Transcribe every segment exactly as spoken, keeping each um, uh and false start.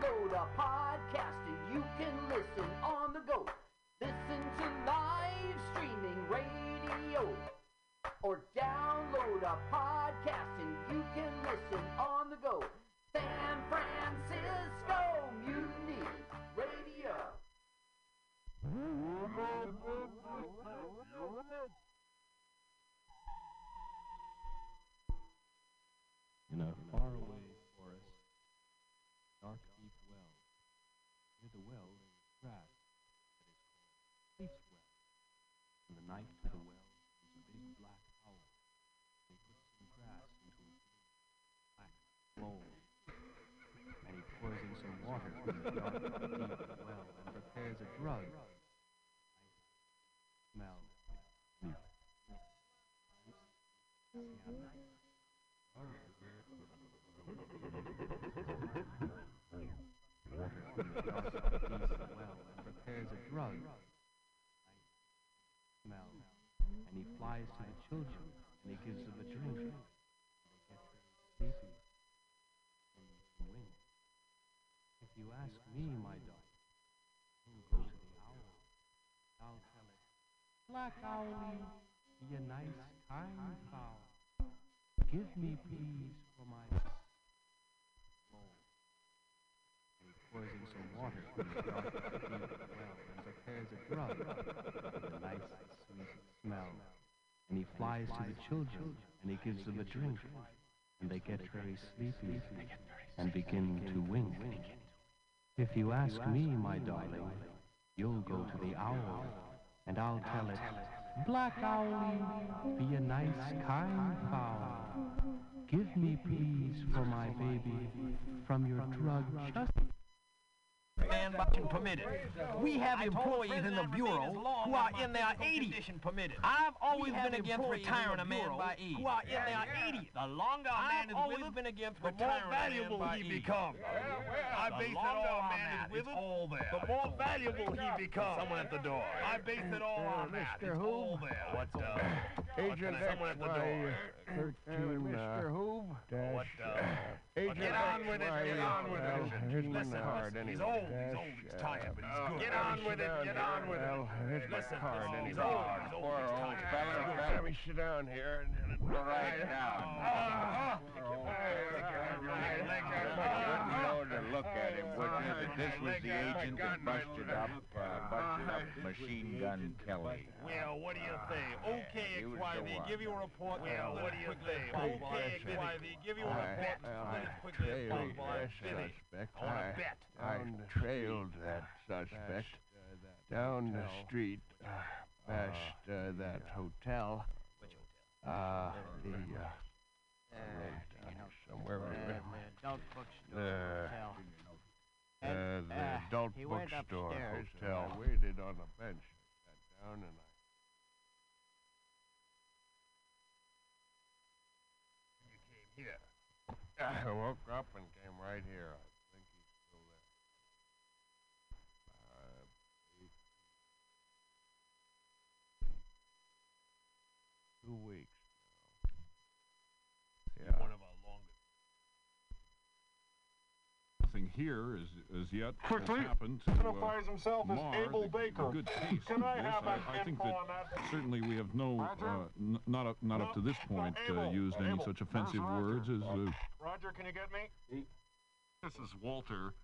go to podcasting. You can listen on the go. Listen to live streaming radio. Or download a podcast and you can listen on the go. San Francisco Mutiny Radio. In a faraway forest, dark deep well. Near the well is grass that is called Sleep's Well. In the night to the well is a big black owl. They put some grass into a black bowl, and he pours in some water from the dark deep well and prepares a drug. Smell. Smell. Water from the dark deep well and prepares a drug. Smell. And he flies to the children and he gives them a drink. They get sleepy and they win. If you ask me, my daughter, you go to the owl. I'll tell it. Black owlie, be a nice, kind owl. Give me peas for my bowl. And he pours in some water from the dark well and prepares a drug with a nice, sweet smell. And he flies to the children and he gives them a drink. And they get very sleepy and begin to wink. If you ask me, my darling, you'll go to the owl, and I'll tell it, Black owl, be a nice, kind owl. Give me peas for my baby from your drug just... Man watching permitted. We have employees in the Bureau who are in their eighties. I've always been against retiring a man by age. Who are in their eighties. The longer a man is withered, the more valuable he becomes. I base it all on that. It's all there. The more valuable he becomes. Someone at the door. I base it all on that. It's all there. What's up? Agent someone at the door. Mister Hoob. What the? Get on with it. Get on with it. Listen, he's old. He's old, he's tired, but he's good. Get on with it, get on with it. Listen, he's old, he's old, he's tired. Let me sit down here and right now. You know to look at him, wouldn't you? That this was the agent that busted up, busted up Machine Gun Kelly. Well, what do you think? Okay, X Y V, give you a report. Well, what do you think? Okay, X Y V, give you a report. Quickly, quickly, I want to bet. I trailed that suspect down the street, past uh, that hotel. Which hotel? Uh, the, uh, somewhere over there. The adult bookstore hotel. I waited on a bench, sat down, and I... You came here. I woke up and came right here. Weeks. Yeah. One of our longest. Nothing here is as yet quickly happened to identifies uh, himself as Abel Baker. Good taste Can I have I, I think that, that certainly we have no, uh, n not up, not no, up to this point, no, uh, used uh, any Abel. Such offensive words as. Uh, Roger, can you get me? This is Walter.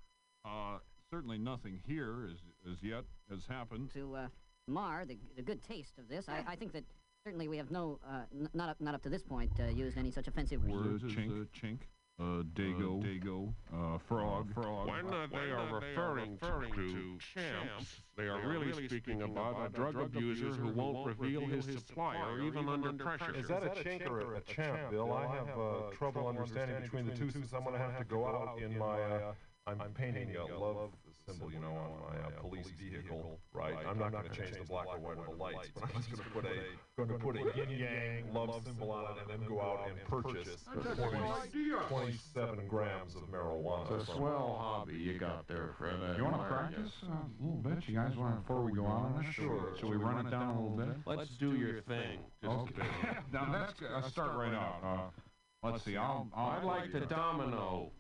Uh, certainly nothing here is as yet has happened to uh, mar the the good taste of this. I, I think that. Certainly, we have no, uh, n not up, not up to this point, uh, used any such offensive words. Word, chink, uh, chink, uh, dago, uh, dago, uh, frog, frog. When uh, they, are, they referring are referring to, to champs, they are, they are really, really speaking about a drug abuser who won't reveal his supplier, even under pressure. Is that a chink or a, a champ, Bill? I have uh, trouble understanding between the two, since I'm going to have to go out in my. Uh, I'm, I'm painting a love symbol, you know, on my uh, police vehicle, right? I'm not going to change the black or white of the lights, but I'm just going to put a going to put a yin-yang love symbol on it and then go out and purchase twenty-seven grams of marijuana. It's a swell hobby you got there, friend. You want to practice a little bit? You guys want before we go on? Sure. Shall we run it down a little bit? Let's do your thing. Okay. Now that's I'll start right out. Let's see. I'll I'd like the domino.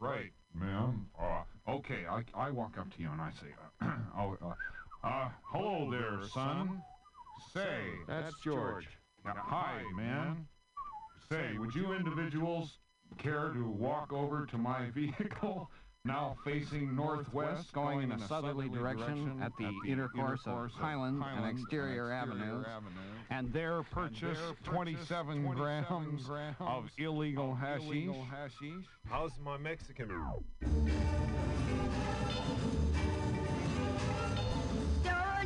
Right. Ma'am, uh, okay, I, I walk up to you and I say, oh, uh, uh, hello there, son. Say, that's George. Uh, hi, man. Say, would you individuals care to walk over to my vehicle, now facing northwest, going in a southerly direction at the intercourse of Highland and Exterior Avenues, and there purchase twenty-seven grams of illegal hashish? How's my Mexican? Don't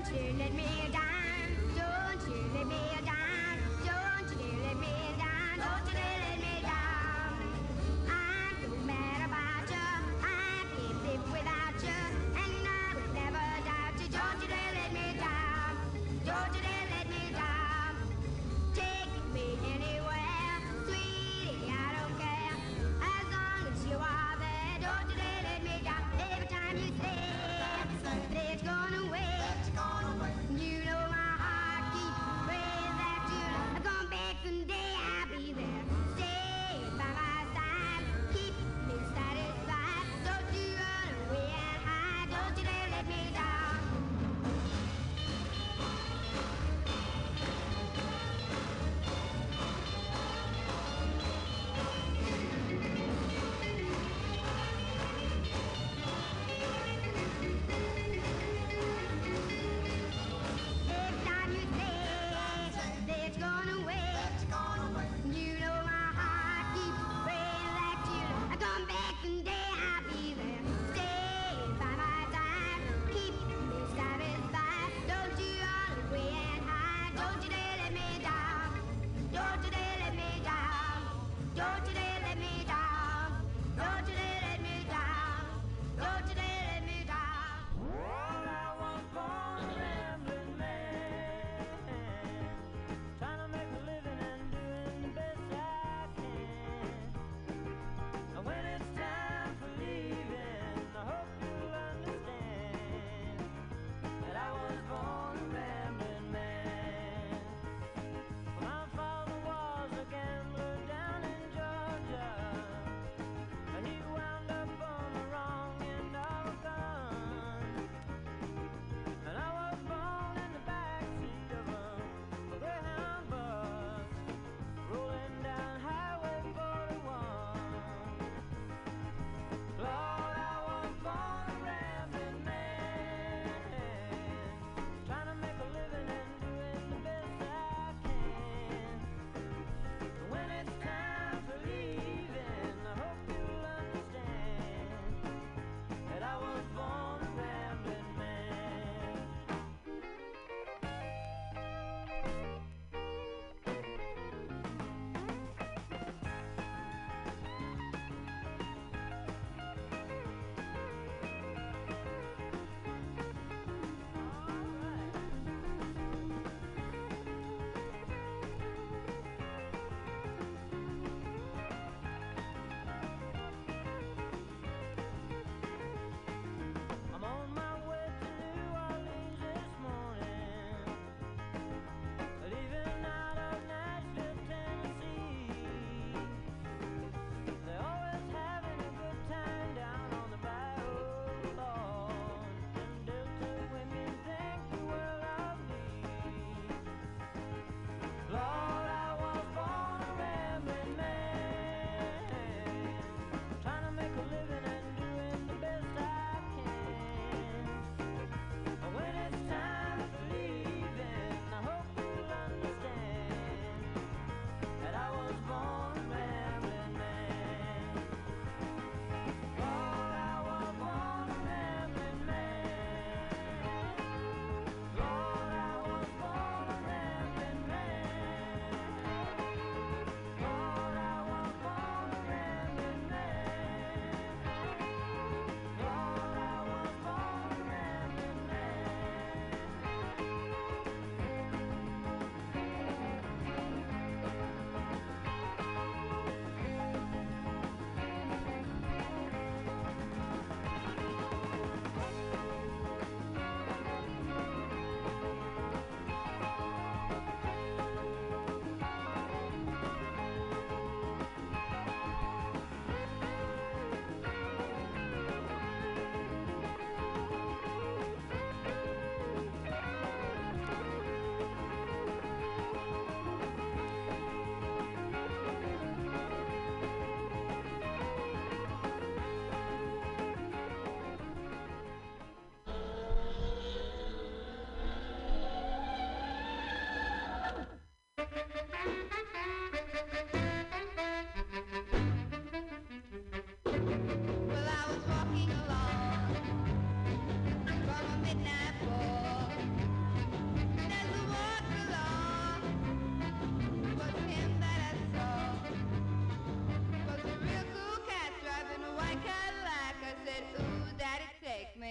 you let me down, don't you let me down, don't you let me down, don't you let me down. I don't matter about you, I can't live without you, and I would never doubt you. Don't you dare let me down, don't you dare let me down. Take me anywhere, sweetie, I don't care, as long as you are there. Don't you dare let me down. Every time you say it's gone away, you know my heart keeps praying that you're gonna back someday. I'll be there, stay by my side, keep me satisfied. Don't you run away and hide. Don't you dare let me down.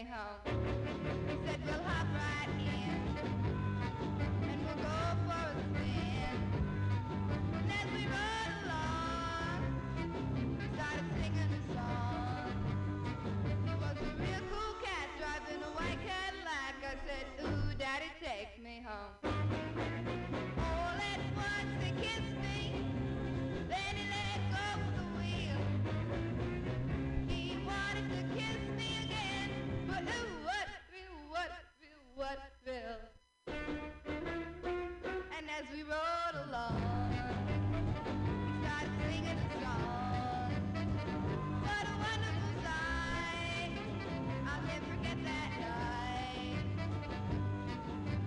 way home. He said, we'll hop right in, and we'll go for a spin. And as we rode along, we started singing a song. He was a real cool cat driving a white Cadillac. I said, ooh, Daddy, take me home. All at once he kissed me, then he let go of the wheel. He wanted to kiss me again, but ooh, what a thrill, what a thrill, what a thrill. And as we rode along, he started singing a song. What a wonderful sight, I'll never forget that night.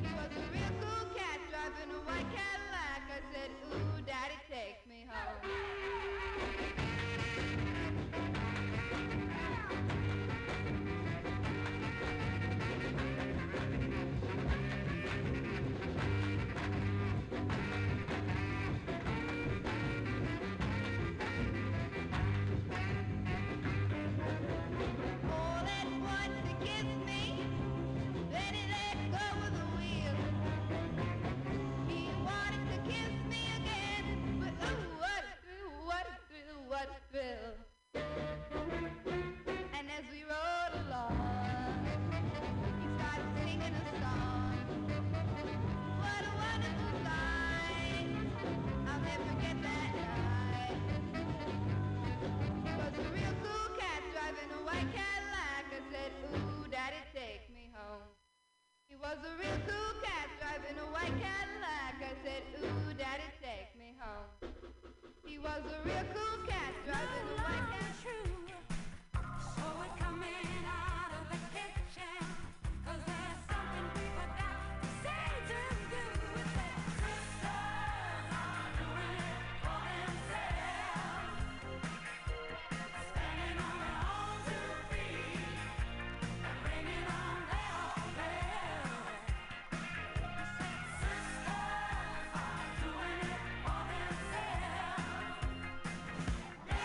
He was a real cool cat driving a white Cadillac. I said, ooh, Daddy, take me home. And as we rode along, he started singing a song. What a wonderful sight, I'll never forget that night. He was a real cool cat driving a white Cadillac. I said, ooh, Daddy, take me home. He was a real cool cat driving a white Cadillac. I said, ooh, Daddy, take me home. He was a real cool cat driving a white Cadillac. So it coming out of the kitchen, 'cause there's something we forgot to say to you. It said, sisters are doing it for themselves, standing on their own two feet and ringing on their own bell. It said, sisters are doing it for themselves. Yeah!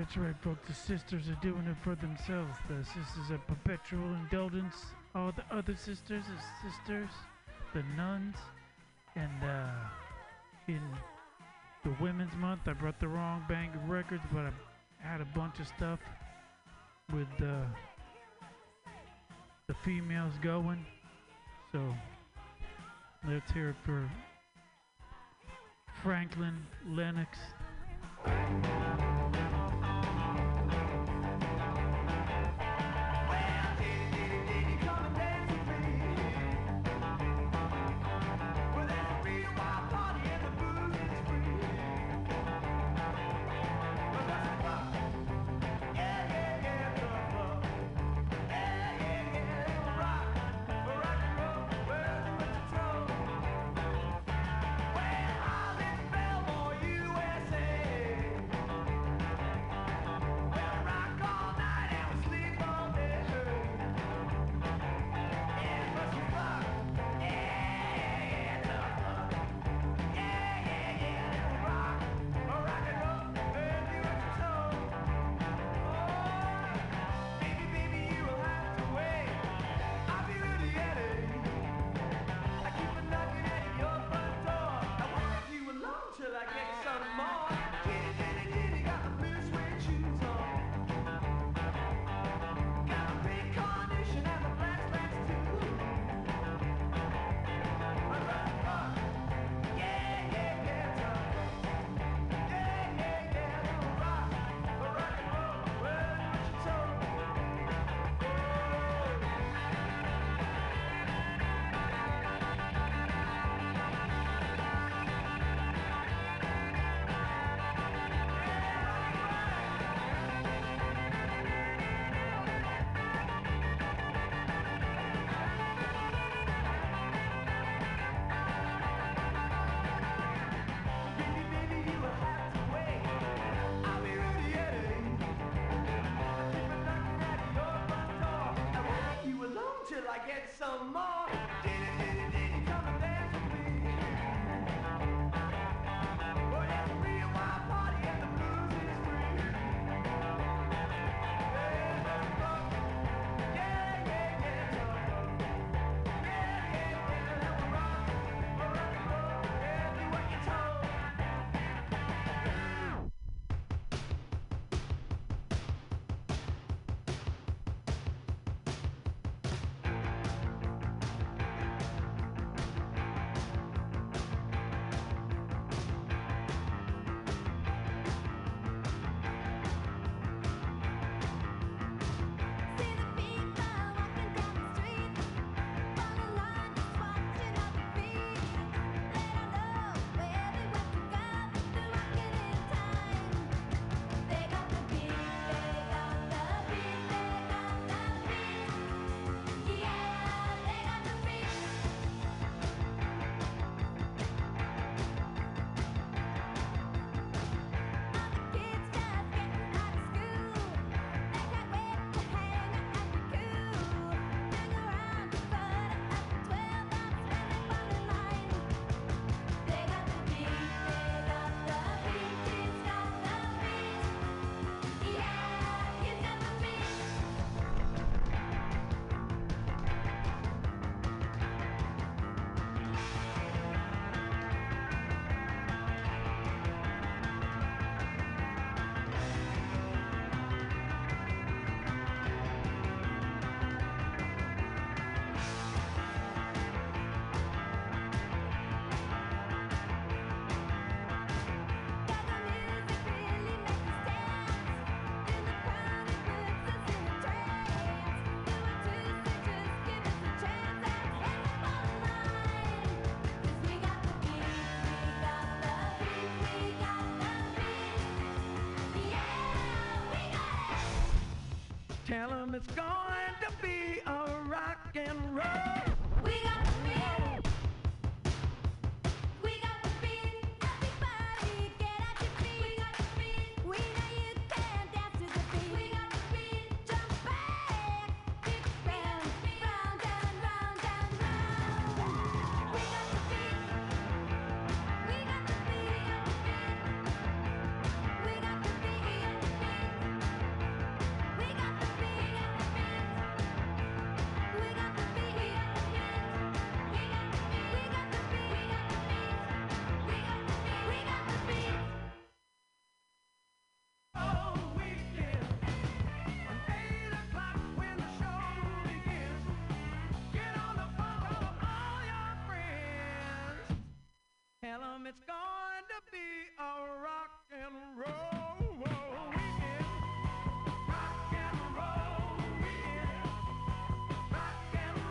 That's right, Brooke. The sisters are doing it for themselves. The sisters of perpetual indulgence. All the other sisters, the sisters, the nuns, and uh, in the Women's Month, I brought the wrong bank of records, but I had a bunch of stuff with uh, the females going. So let's hear it for Franklin Lennox. It's going to be a rock and roll. It's going to be a rock and roll weekend. Rock and roll weekend. Rock and coffee.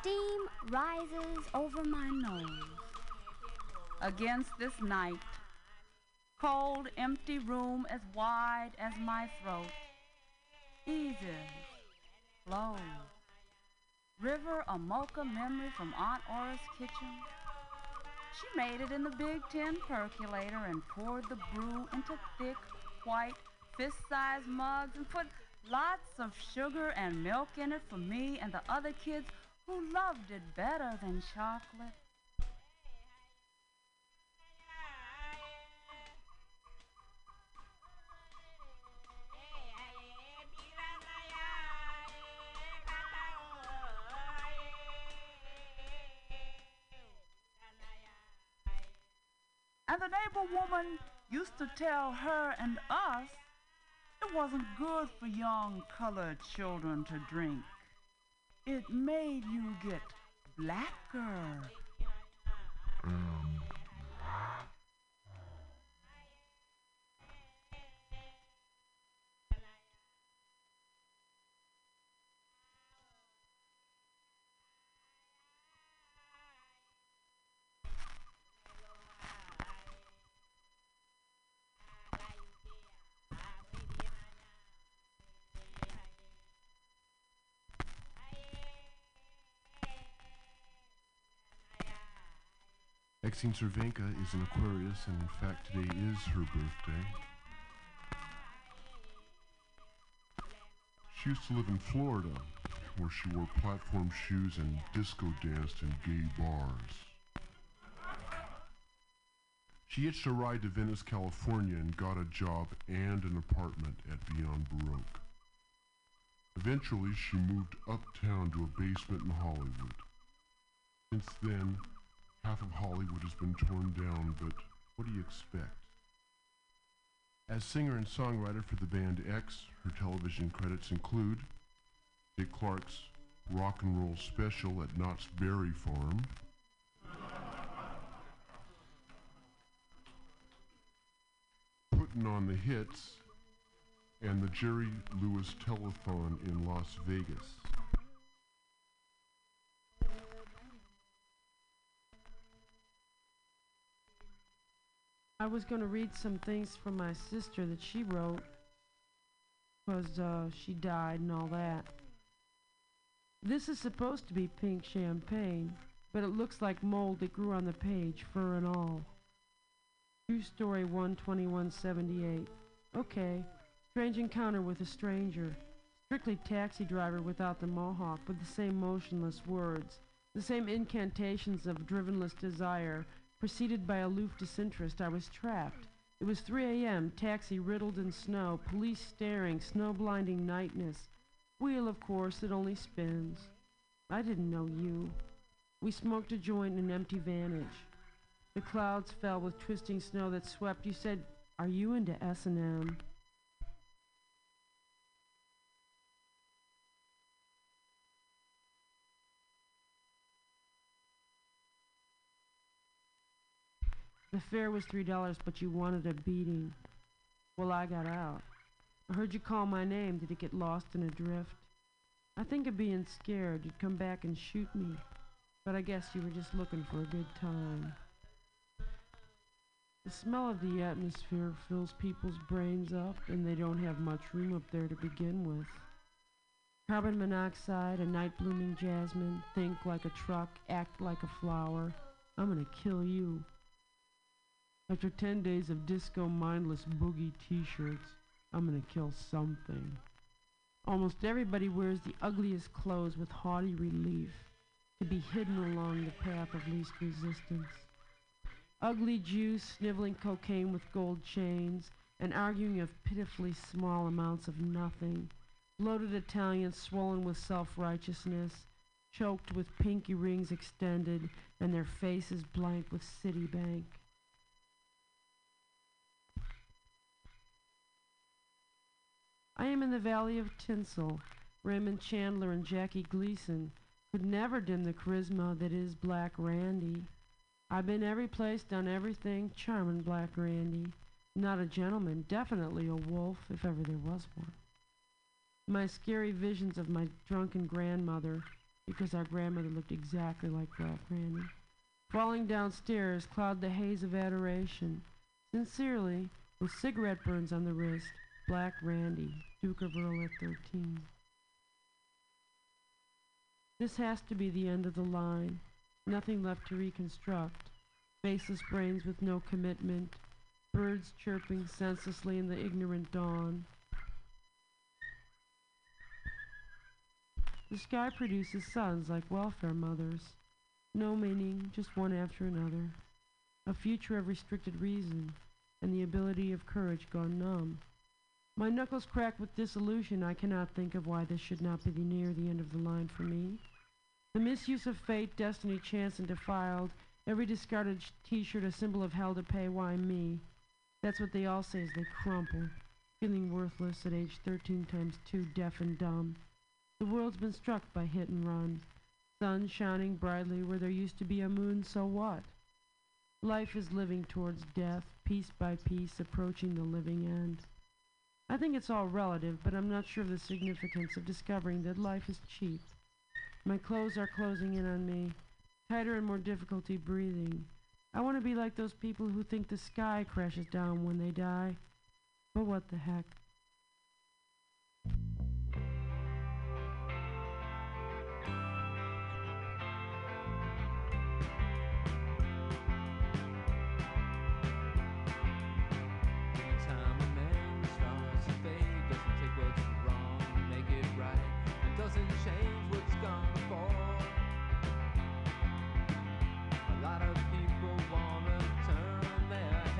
Steam rises over my nose. Against this night, cold, empty room as wide as my throat, eases, flows. River, a mocha memory from Aunt Aura's kitchen. She made it in the Big Ten percolator and poured the brew into thick, white, fist-sized mugs and put lots of sugar and milk in it for me and the other kids who loved it better than chocolate. And the neighbor woman used to tell her and us it wasn't good for young colored children to drink. It made you get blacker. Exene Cervenka is an Aquarius, and in fact today is her birthday. She used to live in Florida, where she wore platform shoes and disco danced in gay bars. He hitched a ride to Venice, California, and got a job and an apartment at Beyond Baroque. Eventually, she moved uptown to a basement in Hollywood. Since then, half of Hollywood has been torn down, but what do you expect? As singer and songwriter for the band X, her television credits include Dick Clark's Rock and Roll Special at Knott's Berry Farm, Putting on the Hits, and the Jerry Lewis Telethon in Las Vegas. I was going to read some things from my sister that she wrote, because uh, she died and all that. This is supposed to be pink champagne, but it looks like mold that grew on the page, fur and all. True Story one twenty-one seventy-eight. Okay. Strange encounter with a stranger. Strictly taxi driver without the mohawk, but the same motionless words. The same incantations of drivenless desire. Preceded by aloof disinterest, I was trapped. It was three a.m., taxi riddled in snow, police staring, snow-blinding nightness. Wheel, of course, it only spins. I didn't know you. We smoked a joint in an empty vantage. The clouds fell with twisting snow that swept. You said, are you into S and M? The fare was three dollars, but you wanted a beating. Well, I got out. I heard you call my name. Did it get lost in a drift? I think of being scared you'd come back and shoot me, but I guess you were just looking for a good time. The smell of the atmosphere fills people's brains up, and they don't have much room up there to begin with. Carbon monoxide, a night-blooming jasmine, think like a truck, act like a flower. I'm gonna kill you. After ten days of disco mindless boogie t-shirts, I'm gonna kill something. Almost everybody wears the ugliest clothes with haughty relief, to be hidden along the path of least resistance. Ugly Jews sniveling cocaine with gold chains and arguing of pitifully small amounts of nothing. Bloated Italians swollen with self-righteousness, choked with pinky rings extended and their faces blank with Citibank. I am in the Valley of Tinsel. Raymond Chandler and Jackie Gleason could never dim the charisma that is Black Randy. I've been every place, done everything, charming Black Randy. Not a gentleman, definitely a wolf, if ever there was one. My scary visions of my drunken grandmother, because our grandmother looked exactly like Black Randy, falling downstairs cloud the haze of adoration. Sincerely, with cigarette burns on the wrist, Black Randy, Duke of Earl at thirteen. This has to be the end of the line. Nothing left to reconstruct. Faceless brains with no commitment. Birds chirping senselessly in the ignorant dawn. The sky produces sons like welfare mothers. No meaning, just one after another. A future of restricted reason, and the ability of courage gone numb. My knuckles crack with disillusion. I cannot think of why this should not be the near the end of the line for me. The misuse of fate, destiny, chance, and defiled. Every discarded t-shirt a symbol of hell to pay. Why me? That's what they all say as they crumple, feeling worthless at age thirteen times two, deaf and dumb. The world's been struck by hit and run. Sun shining brightly where there used to be a moon, so what? Life is living towards death, piece by piece, approaching the living end. I think it's all relative, but I'm not sure of the significance of discovering that life is cheap. My clothes are closing in on me, tighter and more difficulty breathing. I want to be like those people who think the sky crashes down when they die, but what the heck? A lot of people wanna turn their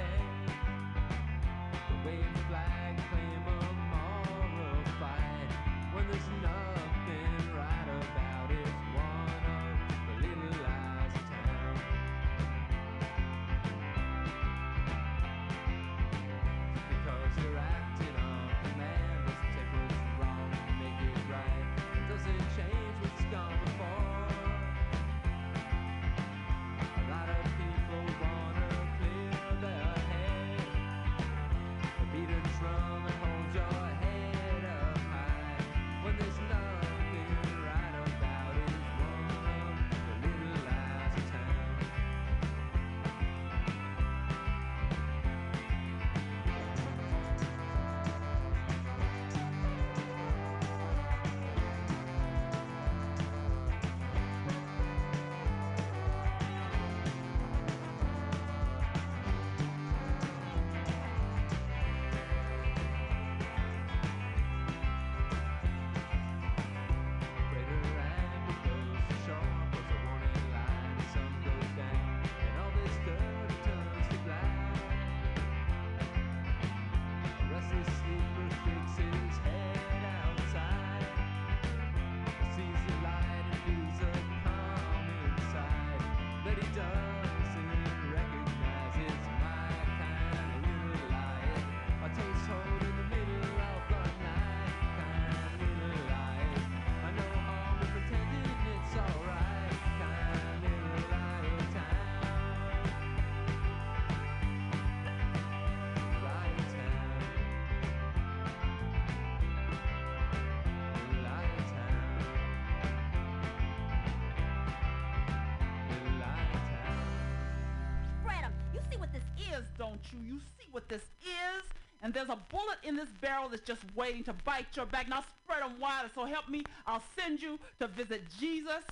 is, don't you? You see what this is? And there's a bullet in this barrel that's just waiting to bite your back. Now spread them wide, and so help me, I'll send you to visit Jesus.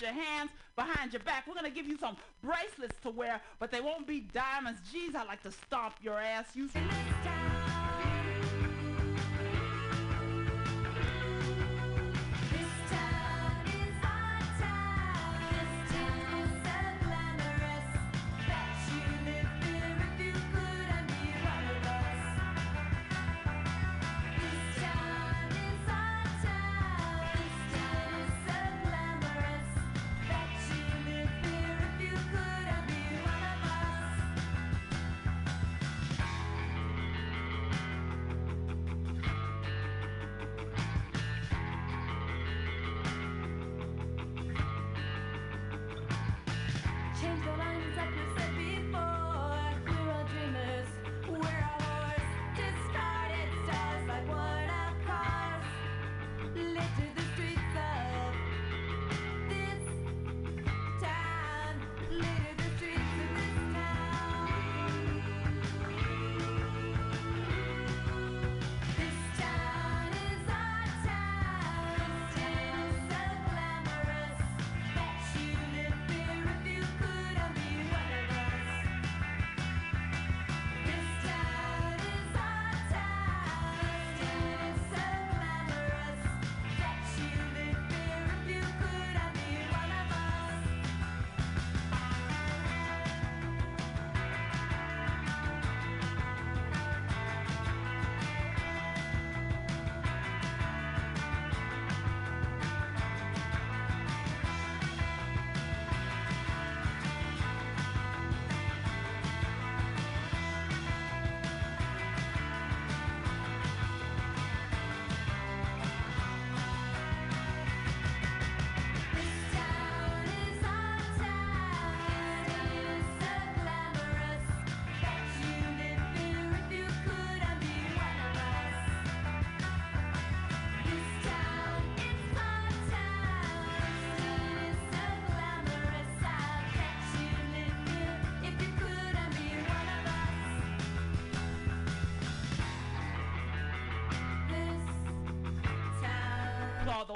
Your hands behind your back. We're going to give you some bracelets to wear, but they won't be diamonds. Jeez, I like to stomp your ass. You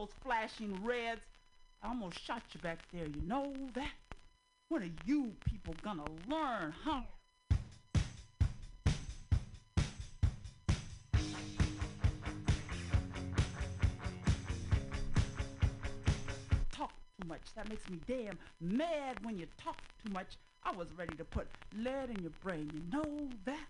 those flashing reds. I almost shot you back there, you know that? When are you people gonna learn, huh? Talk too much. That makes me damn mad when you talk too much. I was ready to put lead in your brain, you know that?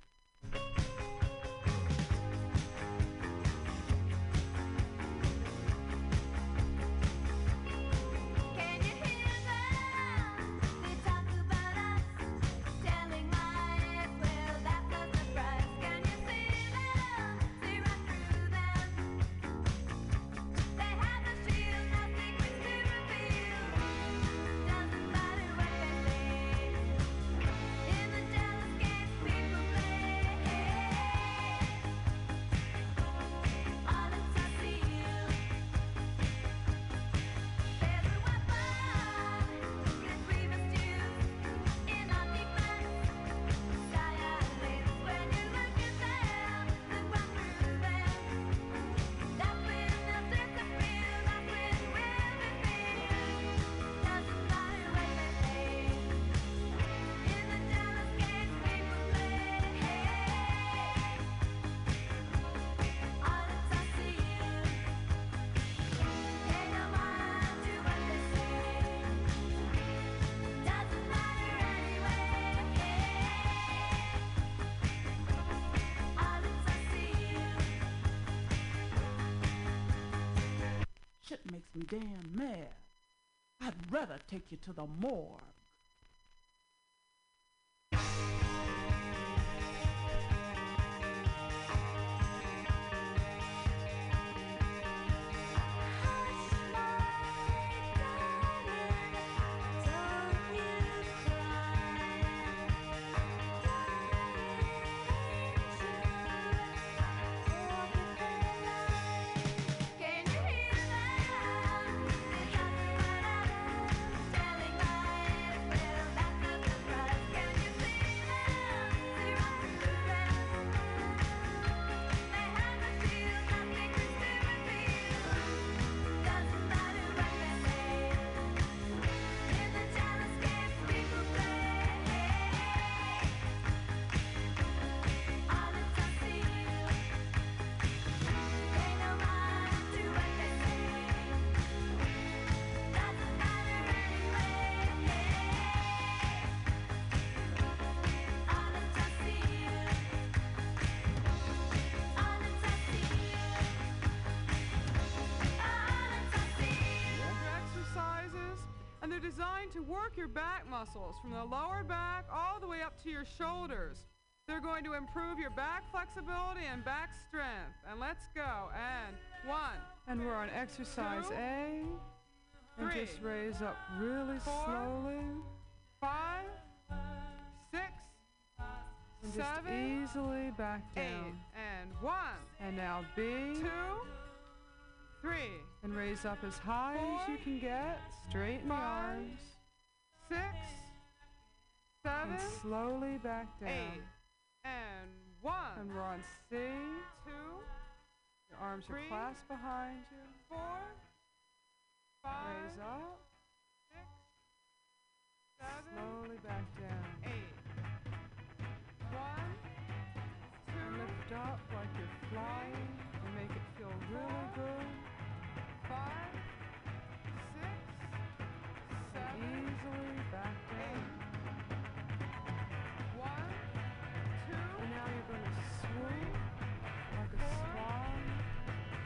Makes me damn mad. I'd rather take you to the morgue. Designed to work your back muscles from the lower back all the way up to your shoulders. They're going to improve your back flexibility and back strength. And let's go. And one. And we're on exercise two, A. Three, and just raise up really four, slowly. Five, six, and just seven, easily back down. Eight, and one. And now B. Two. Three. And raise up as high four, as you can get. Straighten the arms. Six. Seven. And slowly back down. Eight. And one. And we're on C. Two. Your arms three, are clasped behind you. Four. Five. Raise up. Six. Seven. Slowly back down. Eight. One. Two. And lift up like you're flying and make it feel really good. Five, six, seven, easily back down. One, two, and now you're going to swing like a swan.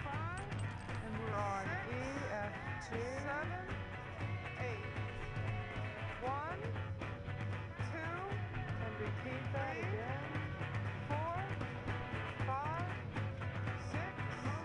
Five, and we're on E, F, G, seven, eight. One, two, and repeat that again. Four, five, six, seven.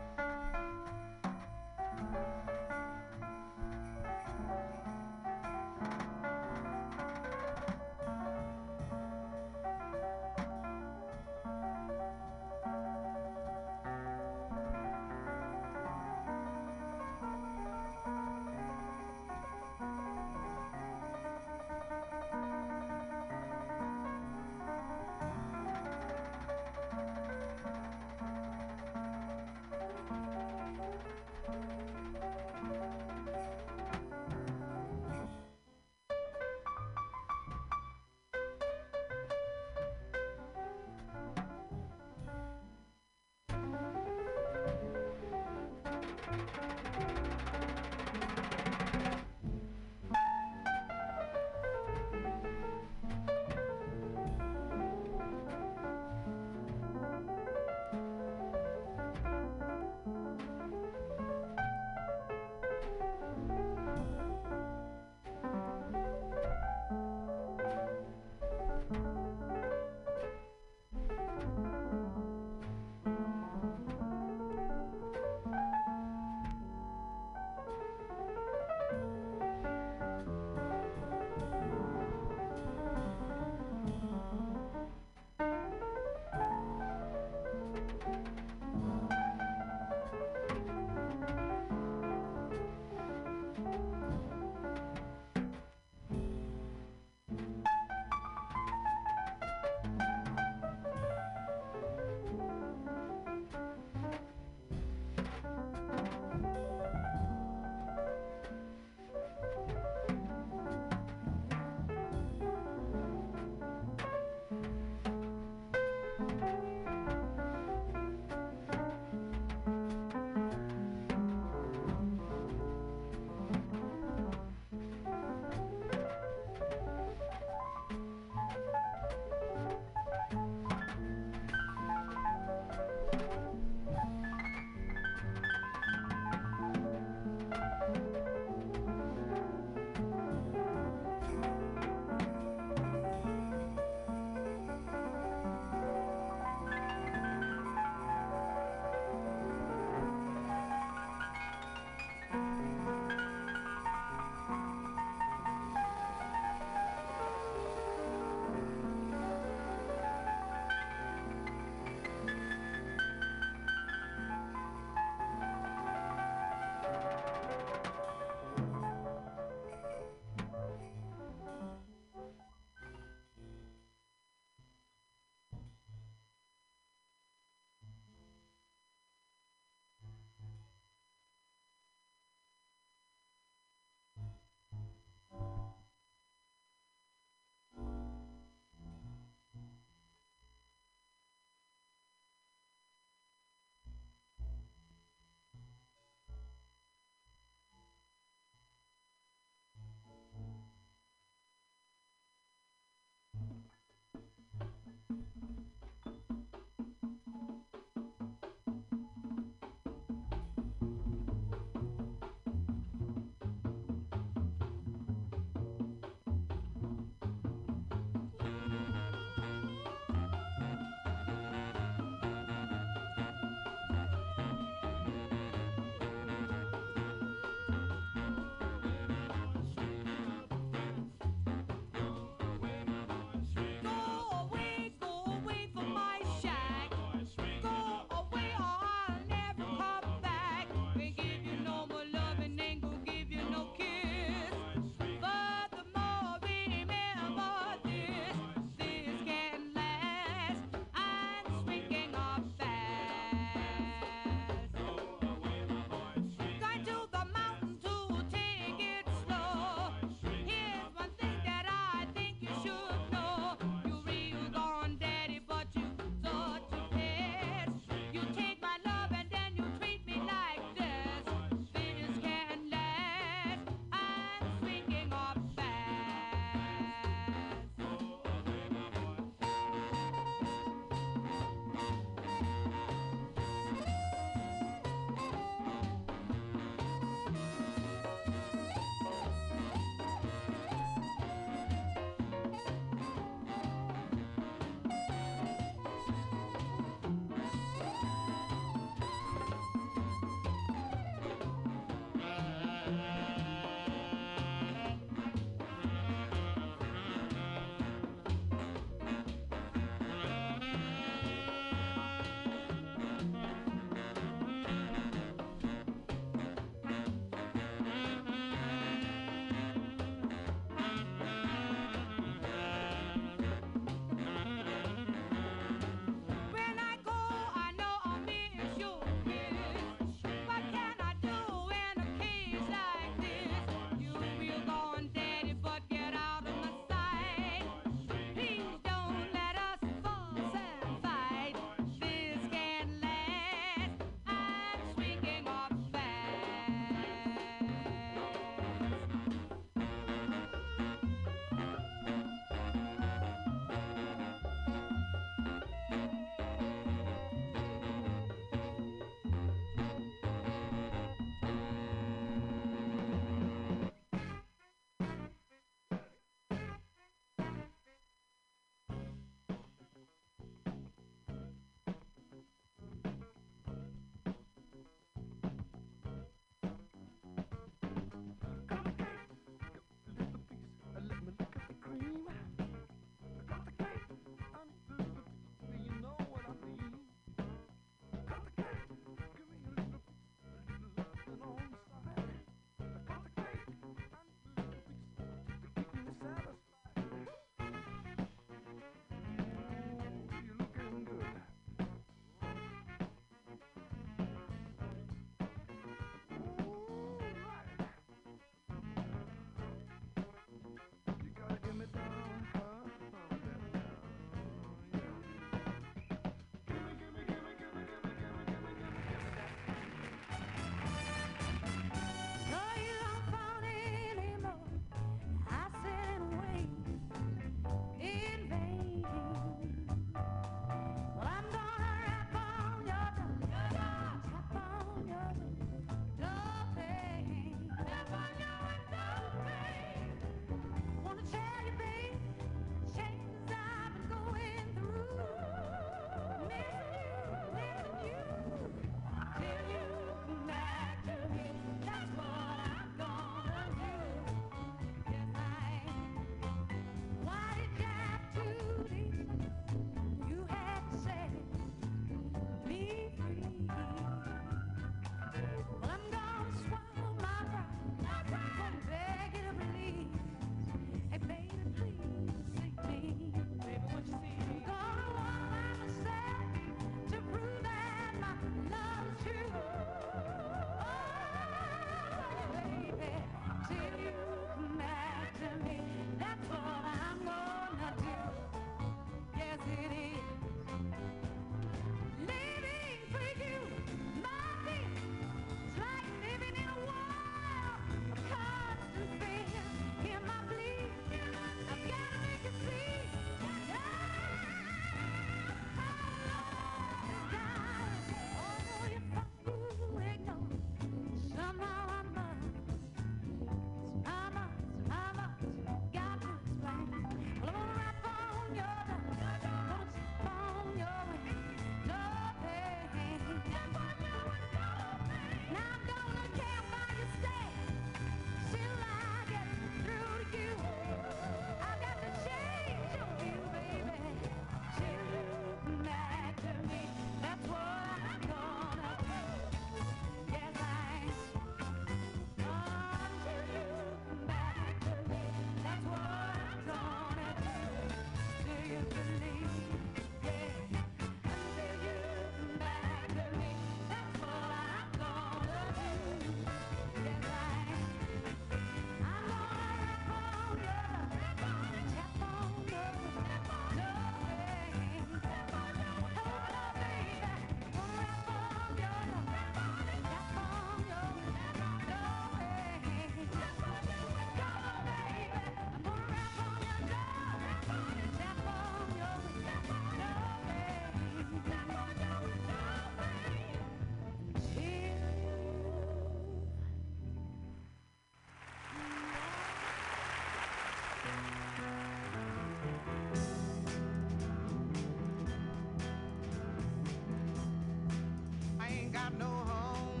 got no home,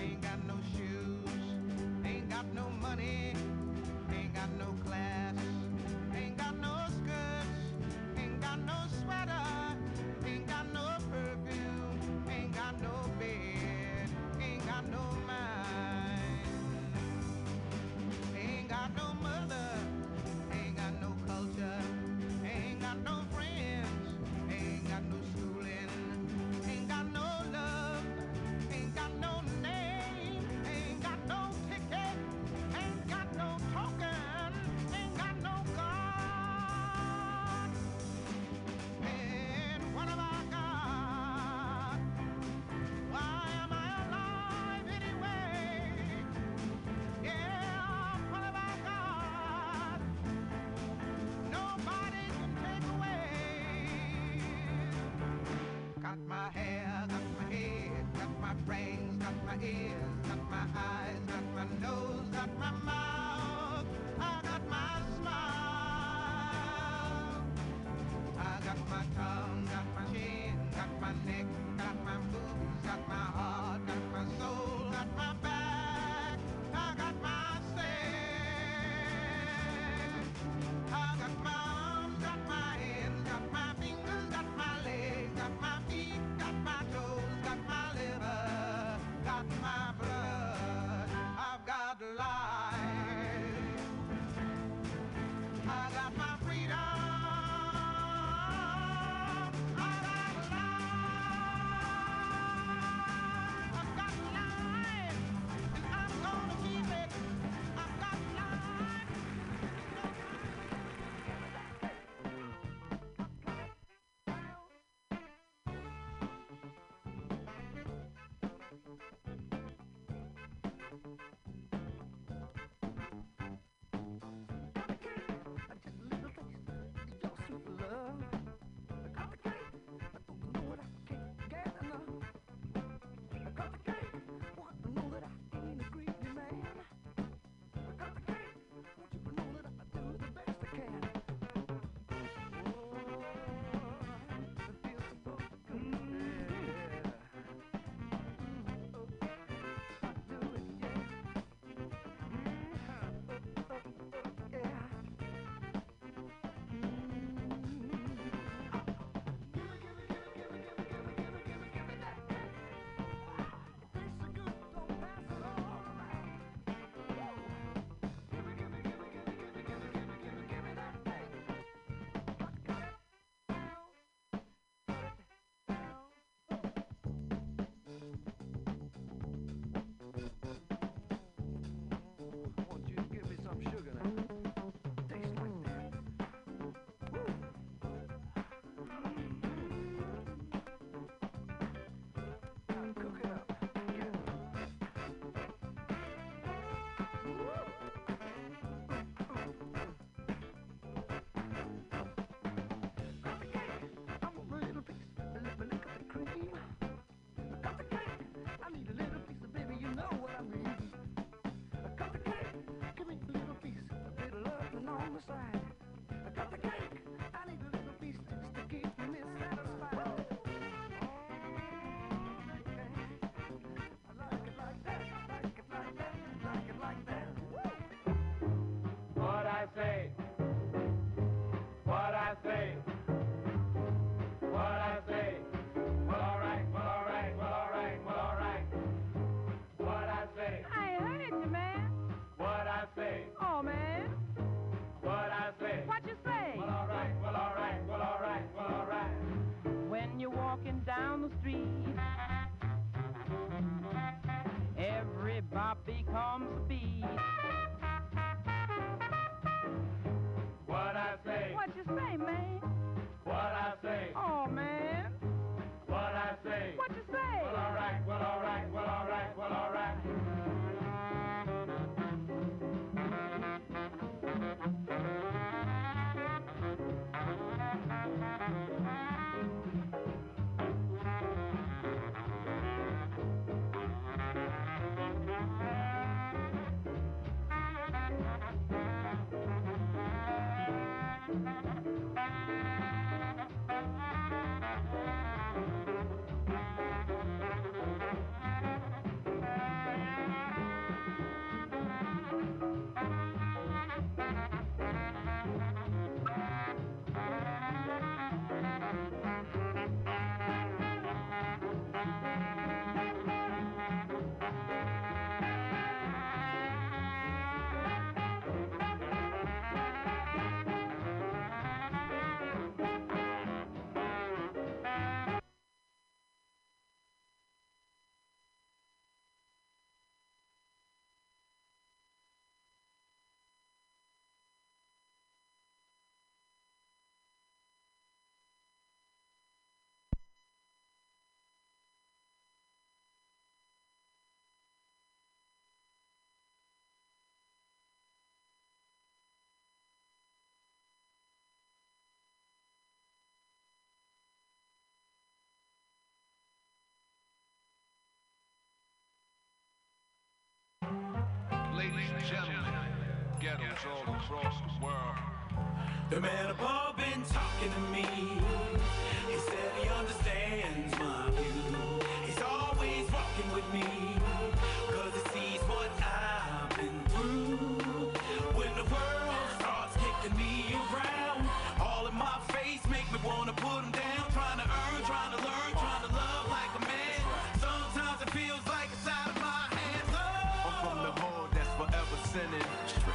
ain't got no shoes, ain't got no money, ain't got no class, ain't got no skirts, ain't got no sweater, ain't got no perfume, ain't got no bed, ain't got no mind, ain't got no mother, ain't got no culture, ain't got no friends, ain't got no schooling, ain't got no love, ain't got no name, ain't got no ticket, ain't got no token, ain't got no God. And what have I got? Why am I alive anyway? Yeah, what have I got? Nobody can take away. Got my hair, got my head, got my brains, got my ears, got my eyes, got my nose, got my mouth. I got my smile. I got my tongue, got my chin, got my neck, got my boobs, got my heart, got my soul, got my back. I got my say. I got my arms, got my hands, got my fingers, got my legs, got my feet, got my toes, got my liver, got my blood. I've got life. I got my freedom. I got life. I've got life, and I'm gonna keep it. I've got life. gentlemen, ghettos all across the world. The man above been talking to me. He said he understands my view. He's always walking with me, cause he sees what I've been through. When the world starts kicking me around, all in my face make me wanna put him down. Trying to earn, trying to learn, trying to love like a man. Sometimes it feels like it's out of my hands. Oh. I'm from the hood that's forever sinning.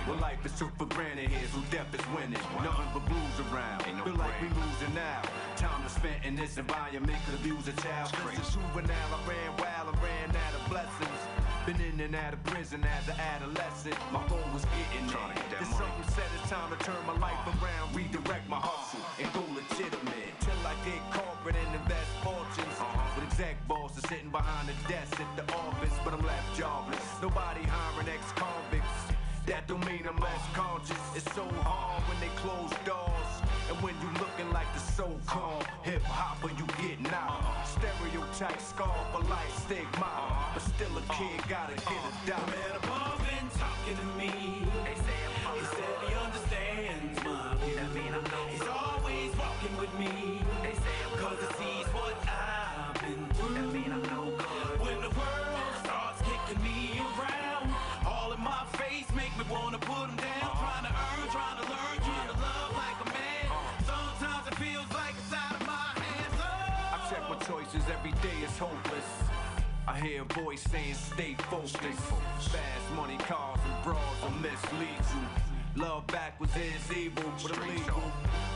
Well, life is took for granted, here's who death is winning. Nothing but blues around, feel like we losing now. Time to spend in this environment could abuse a child. Since a juvenile I ran wild, I ran out of blessings. Been in and out of prison as an adolescent. My goal was getting there. There's something said it's time to turn my life around, redirect my hustle, and go legitimate. Till I get corporate and invest fortunes. With exec bosses sitting behind the desk at the office, but I'm left jobless. Nobody hiring ex-convicts. That don't mean I'm less conscious. It's so hard when they close doors, and when you looking like the so-called hip-hopper, you get out. Stereotype, scar for life, stigma, but still a kid gotta get a dime. The man above been talking to me. He said he understands my view. He's always walking with me, cause he sees what I've been through. When the world starts kicking me around, all in my face make me wanna put him down. Trying to earn, trying to learn, trying to love like a man. Sometimes it feels like it's out of my hands. Oh. I check my choices, every day it's hopeless. I hear a voice saying stay focused. Fast money, cars, and bras will mislead you. Love backwards is evil, but illegal.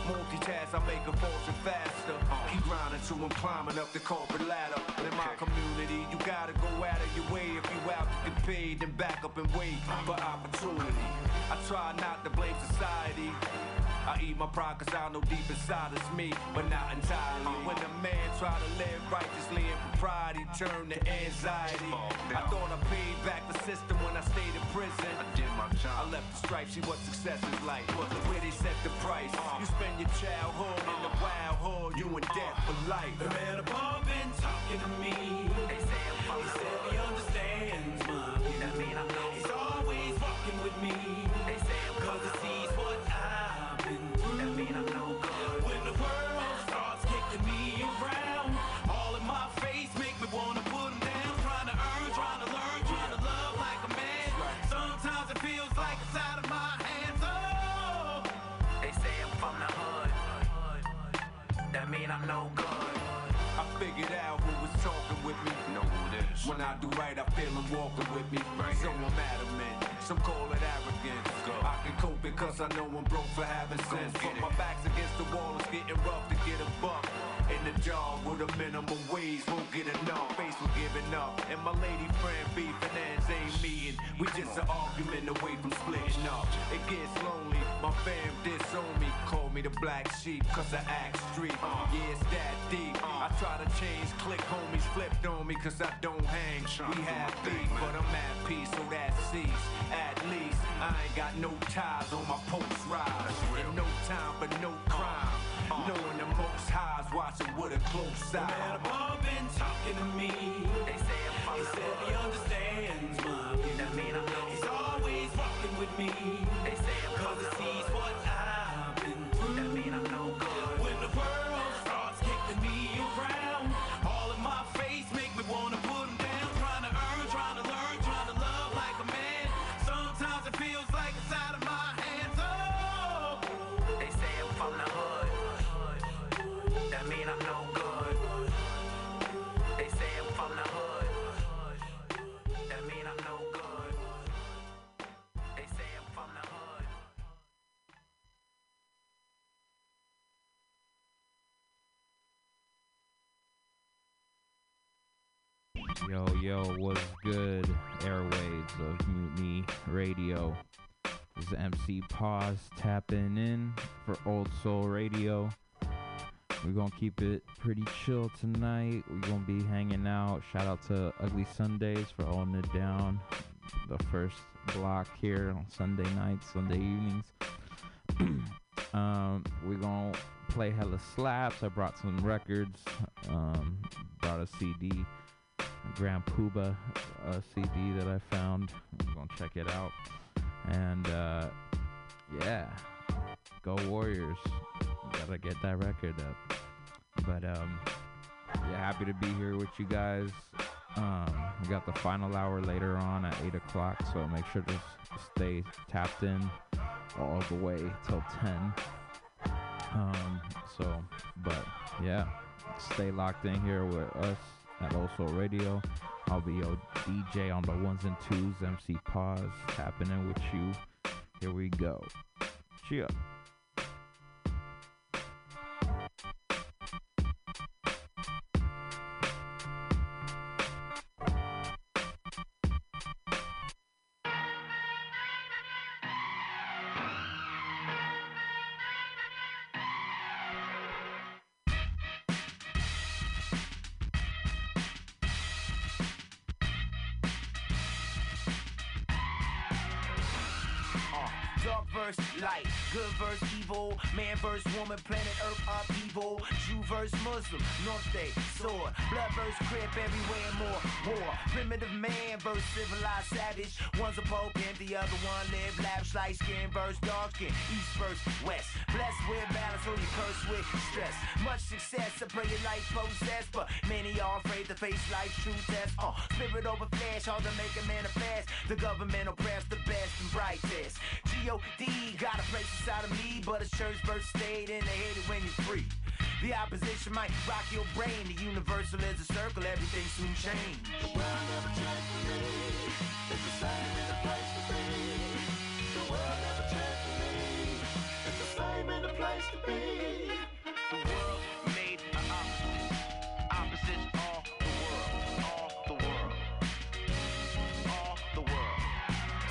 Multitask, I make a fortune faster. Keep grinding till I'm climbing up the corporate ladder. And in my community, you gotta go out of your way. If you out to get paid, then back up and wait for opportunity. I try not to blame society. I eat my pride cause I know deep inside it's me, but not entirely. When a man try to live righteously and propriety turn to anxiety. I thought I paid back the system when I stayed in prison. I did my job. I left the stripes, see what success is like. But look where they set the price. You spend your childhood in the wild hood, you in debt for life. The man above been talking to me. He said he understands my view. He's always walking with me, cause he sees what I've been through. When the world starts kicking me around, all in my face make me wanna put him down. Trying to earn, trying to learn, trying to love like a man. Sometimes it feels like it's out of my hands. Oh. They say I'm from the hood, that mean I'm no good. I figured out who was talking with me. Know who this. When I do right, I feel him walking with me. Right. So I'm adamant. Some call it arrogance. Go. I can cope it cause I know I'm broke for having sense. But my back's against the wall, it's getting rough to get a buck. In the job with a minimum wage, won't get enough. Face for giving up. And my lady friend beefing ass ain't meeting. We just an argument away from splitting up. It gets lonely. My fam disown me. Call me the black sheep cause I act street. Uh. Yeah, it's that deep. Uh. I try to change click, homies flipped on me cause I don't hang. We have beef, but I'm at peace, so that cease. At least I ain't got no ties on my post rise. And no time for no crime. Uh, uh, Knowing the most highs watching with a close eye. The man above been talking to me. They say he said he understands my view. He's always walking with me, cause he sees what I've been through. When the world starts kicking me around, all in my face make me wanna put him down. Trying to earn, trying to learn, trying to love like a man. Sometimes it feels like it's out of my hands, oh. They say I'm from the hood, that mean I'm no good. They say I'm from the hood, that mean I'm no good. They say I'm from the hood. Yo, yo, what's good, airwaves of Mutiny Radio. This is M C Pause tapping in for Old Soul Radio. We're gonna keep it pretty chill tonight. We're gonna be hanging out. Shout out to Ugly Sundays for holding it down. The first block here on Sunday nights, Sunday evenings. um, we're gonna play hella slaps. I brought some records, um, brought a C D. Grand Puba uh, C D that I found. I'm gonna check it out. And uh, yeah, go Warriors. Gotta get that record up. But um, yeah, happy to be here with you guys. Um, we got the final hour later on at eight o'clock, so make sure to s- stay tapped in all the way till ten. Um, so, but yeah, stay locked in here with us at Old Soul Radio. I'll be your D J on the ones and twos, M C Pause, tapping in with you. Here we go. Cheer. Woman, planet Earth, upheaval. Jew versus Muslim, Norte, sword. Blood versus crib, everywhere and more. War, primitive man versus civilized savage. One's a pope and the other one live lavish. Light skin versus dark skin, east versus west. Blessed with balance, only curse with stress. Much success, I pray your life possess, but many are afraid to face life's true test. Uh, spirit over flesh, hard to make a manifest. The government oppress the best and brightest. G O D got a place inside of me, but it's church versus state, and they hate it when you're free. The opposition might rock your brain. The universal is a circle, everything soon change. The world never changed for me. It's the same in a place to be. The world never changed for me. It's the same in a place to be. The world made an opposite. Opposites all the world. All the world. All the world.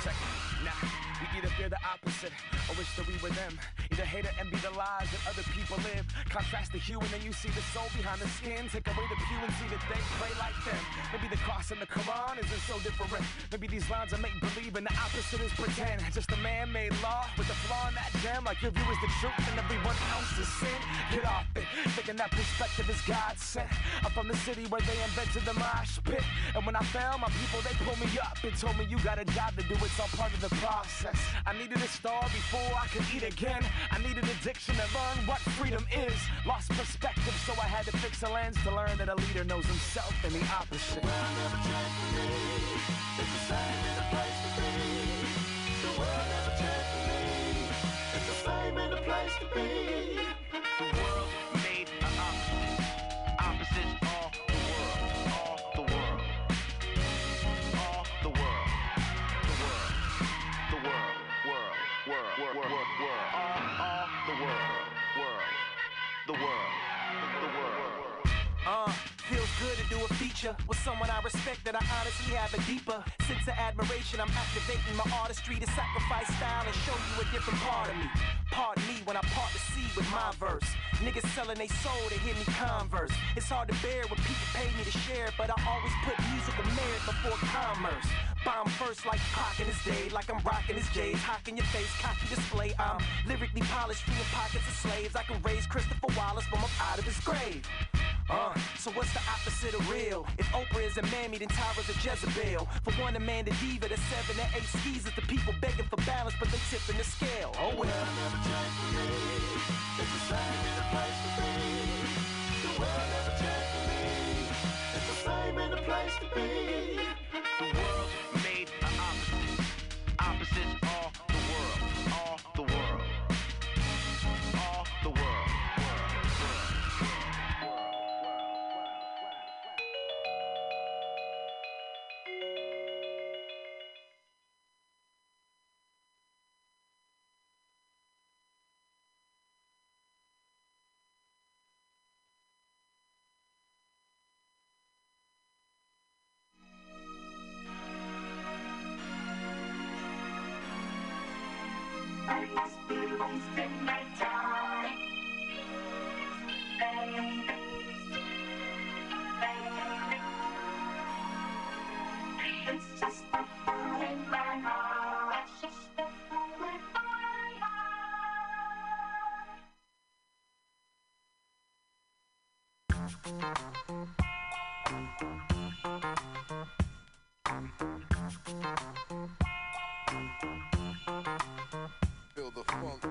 Check it. Now, we either fear the opposite or wish that we were them. The hater and be the lies that other people live. Contrast the hue and then you see the soul behind the skin. Take away the pew and see that they pray like them. Maybe the cross and the Quran isn't so different. Maybe these lines are make-believe and the opposite is pretend. Just a man-made law with a flaw in that gem. Like your view is the truth and everyone else is sin. Get off it, thinking that perspective is God sent. I'm from the city where they invented the mosh pit. And when I fell, my people, they pulled me up and told me you got a job to do. It's all part of the process. I needed a star before I could eat again. I needed addiction to learn what freedom is. Lost perspective, so I had to fix a lens to learn that a leader knows himself and the opposite. The world never changed for me. It's the same in a place to be. The world never changed for me. It's the same in a place to be. The world made an opposite. Opposites all the world. All the world. All the world. The world. The world. World. World. World. World. World. The world, the world, uh, feels good to do a feature with someone I respect that I honestly have a deeper sense of admiration. I'm activating my artistry to sacrifice style and show you a different part of me. Pardon me when I part the sea with my verse. Niggas selling they soul to hear me converse. It's hard to bear when people pay me to share it, but I always put musical merit before commerce. Bomb first like Pac in his day, like I'm rocking his J's. Hock in your face, cocky display. I'm lyrically polished, free of pockets of slaves. I can raise Christopher Wallace from up out of his grave. Uh, so what's the opposite of real? If Oprah is a mammy, then Tyra's a Jezebel. For one, Amanda Diva, the seven and eight skis is the people begging for balance, but they tipping the scale. Oh well. The world never changed for me. It's the same in a place to be. The world never changed for me. It's the same in a place to be. The world made an opposite. Opposites all the world. All the world. All the world. Feel the funk.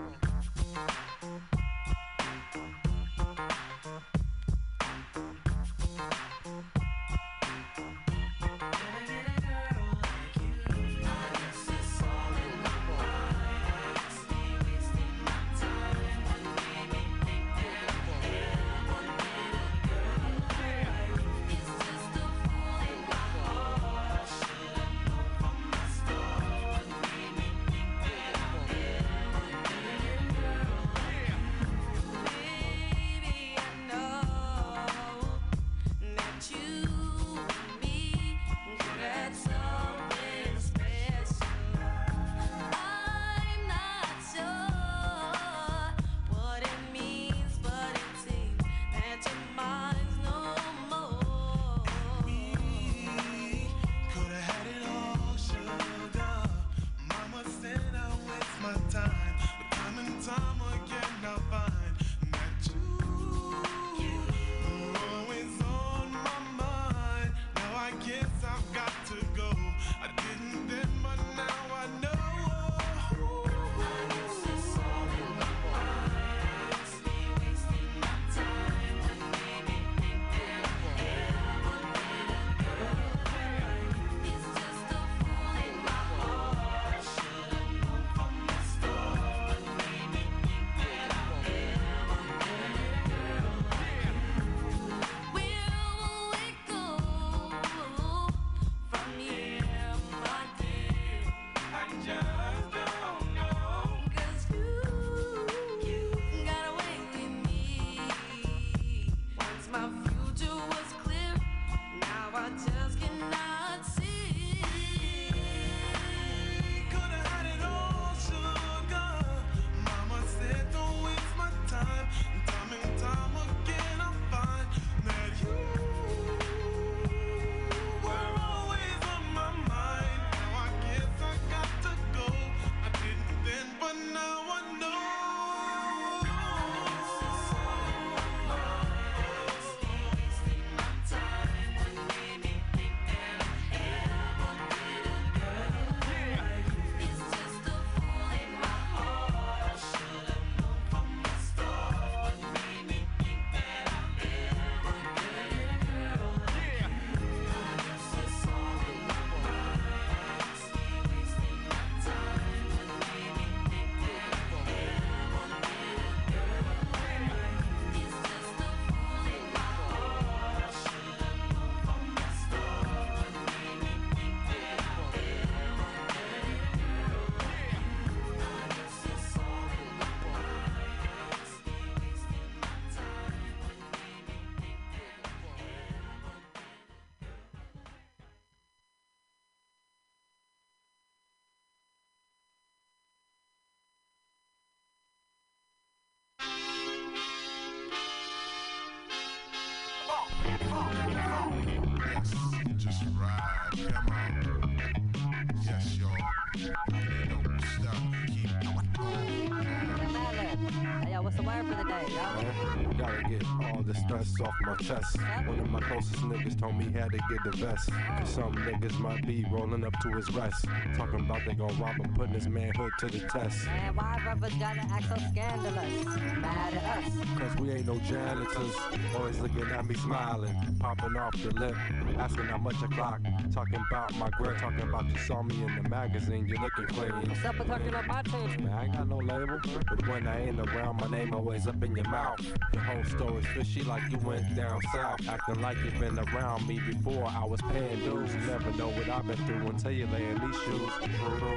Chest. One of my closest niggas told me he had to get the vest. Cause some niggas might be rolling up to his rest. Talking about they gon' rob him, putting his manhood to the test. Man, why brothers gotta act so scandalous? Mad at us. Cause we ain't no janitors. Always looking at me smiling, popping off the lip, asking how much a clock. Talking about my grip, talking about you saw me in the magazine, you're looking crazy. What's up with talking about my change? Man, I ain't got no label. But when I ain't around, my name always up in your mouth. The whole story's fishy like you went down south, acting like you've been around me before. I was paying dues. You never know what I've been through until you lay in these shoes.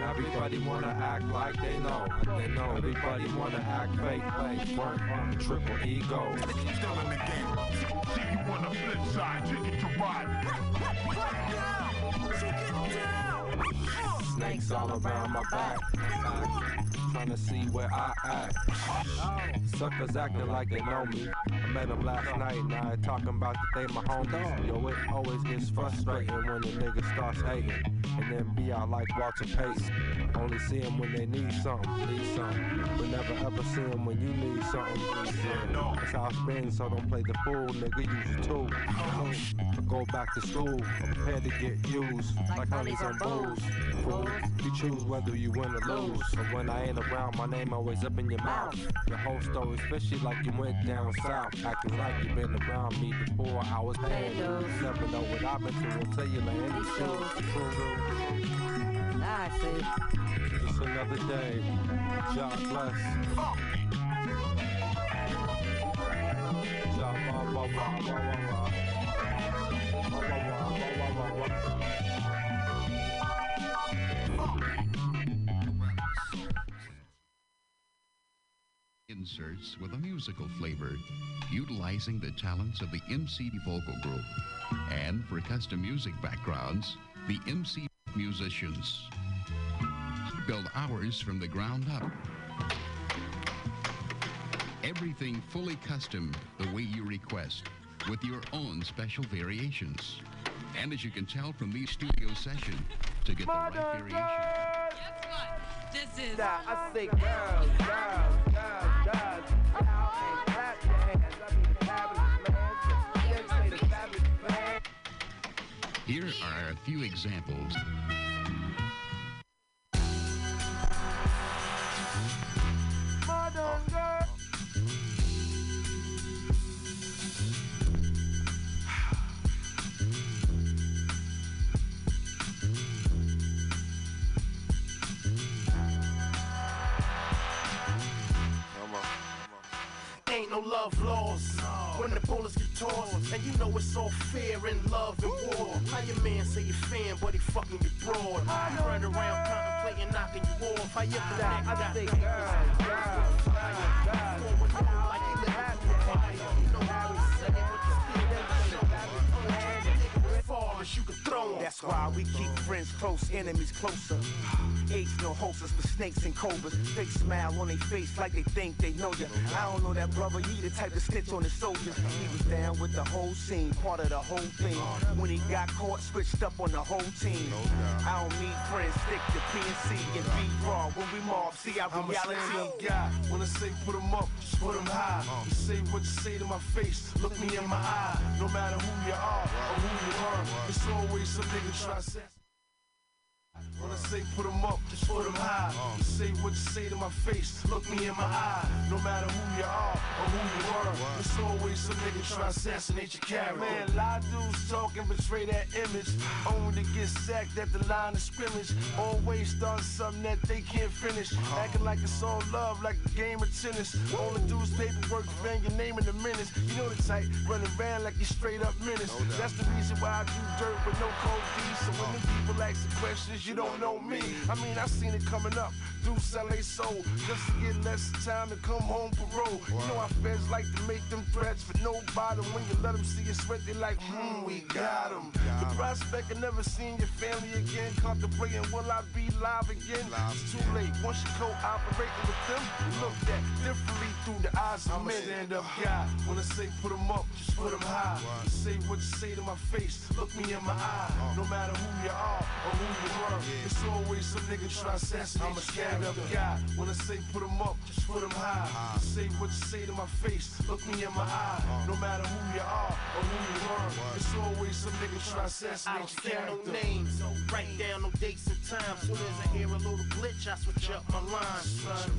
Everybody wanna act like they know, they know. Everybody wanna act fake, fake, work, triple ego. Still in the game. See you on the flip side. You get to ride. Snakes all around my back. Trying to see where I at. Oh. Suckers acting like they know me. I met them last night, now I talking about that they my homies. Yo, it always gets frustrating when the nigga starts hating. And then be out like Walter Pace. Only see him when they need something, need something. But never ever see him when you need something. That's how it's been, so don't play the fool, nigga, use your tool. I go back to school, I'm prepared to get used. Like honeys and booze. You choose whether you win or lose. So when I ain't around, my name always up in your mouth. Your whole story, especially like you went down south. Acting like you been around me before I was paying you. Never know what I've been through until you lay in the shoes. Nah, I see. It's another day. God bless. Fuck. Inserts with a musical flavor, utilizing the talents of the M C vocal group, and for custom music backgrounds, the M C musicians build ours from the ground up. Everything fully custom the way you request, with your own special variations. And as you can tell from these studio sessions, to get Mother the right variation. Guess what? This is that I say girls, girls, girls, girls. Out and clap your hands. I mean the fabulous man. Just say the fabulous man. Here are a few examples. Mother girls. No love lost when the bullets get tossed, and you know it's all fear and love and war. How your man say you fan, but he fucking you broad. Run around contemplating knocking you off. How you black got the girl, girl, girl, girl. Like you live in the fire. You can throw em. That's why we keep friends close, enemies closer. H no holsters for snakes and cobras. Fake smile on their face like they think they know ya. I don't know that brother, he the type to stitch on his soldiers. He was down with the whole scene, part of the whole thing. When he got caught, switched up on the whole team. I don't need friends, stick to P N C and be raw. When we mob, see our I'm reality. I'm a stand-up guy. When I say put them up, just put them high. You say what you say to my face, look me in my eye. No matter who you are or who you are, it's always some nigga try to say. When I say put them up, just put them high. You say what you say to my face, look me in my eye. No matter who you are or who you are, it's always some nigga try to assassinate your character. Man, a lot of dudes talk and betray that image. Only get sacked at the line of scrimmage. Always start something that they can't finish. Acting like it's all love, like a game of tennis. All the dudes paperwork, fan your name in the minutes. You know the type, running around like you straight up menace. That's the reason why I do dirt with no cold D. So when the people ask the questions, you don't know me. I mean, I seen it coming up. Dudes sell their soul just to get less time to come home parole. Wow. You know, our feds like to make them threats for no bottom. When you let them see you sweat, they like, hmm, we got them. The prospect of never seeing your family again, contemplating, will I be live again? Live. It's too late. Once you co-operating with them, you look at differently through the eyes of men. I'm a stand-up guy. When I say put them up, just put them high. Wow. You say what you say to my face, look me in my eye. Uh. No matter who you are or who you are, yeah. It's always some nigga try to assassinate. I'm a stand-up guy. When I say put them up, just put them high. Uh, say what you say to my face, look me in my eye. Uh, no matter who you are or who you are, what? It's always some nigga try to assassinate your character. I don't care no names, no write down no dates and times. Soon as I hear a little glitch, I switch up my line, son.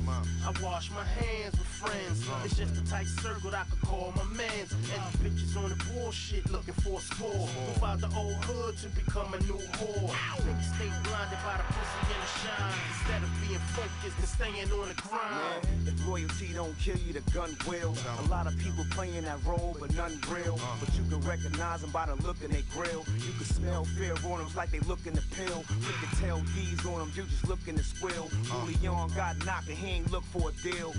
I wash my hands with friends. It's just a tight circle I could call my mans. And the bitches on the bullshit looking for a score. Move out the old hood to become a new whore. Niggas stay blinded by the pussy and the shine. Instead of being focused and staying on the grind. Man, if loyalty don't kill you, the gun will. A lot of people playing that role, but none real. But you can recognize them by the look in they grill. You can smell fear on them like they looking to pill. You can tell these on them, you just looking to squill. Julian got knocked and he ain't look for a deal.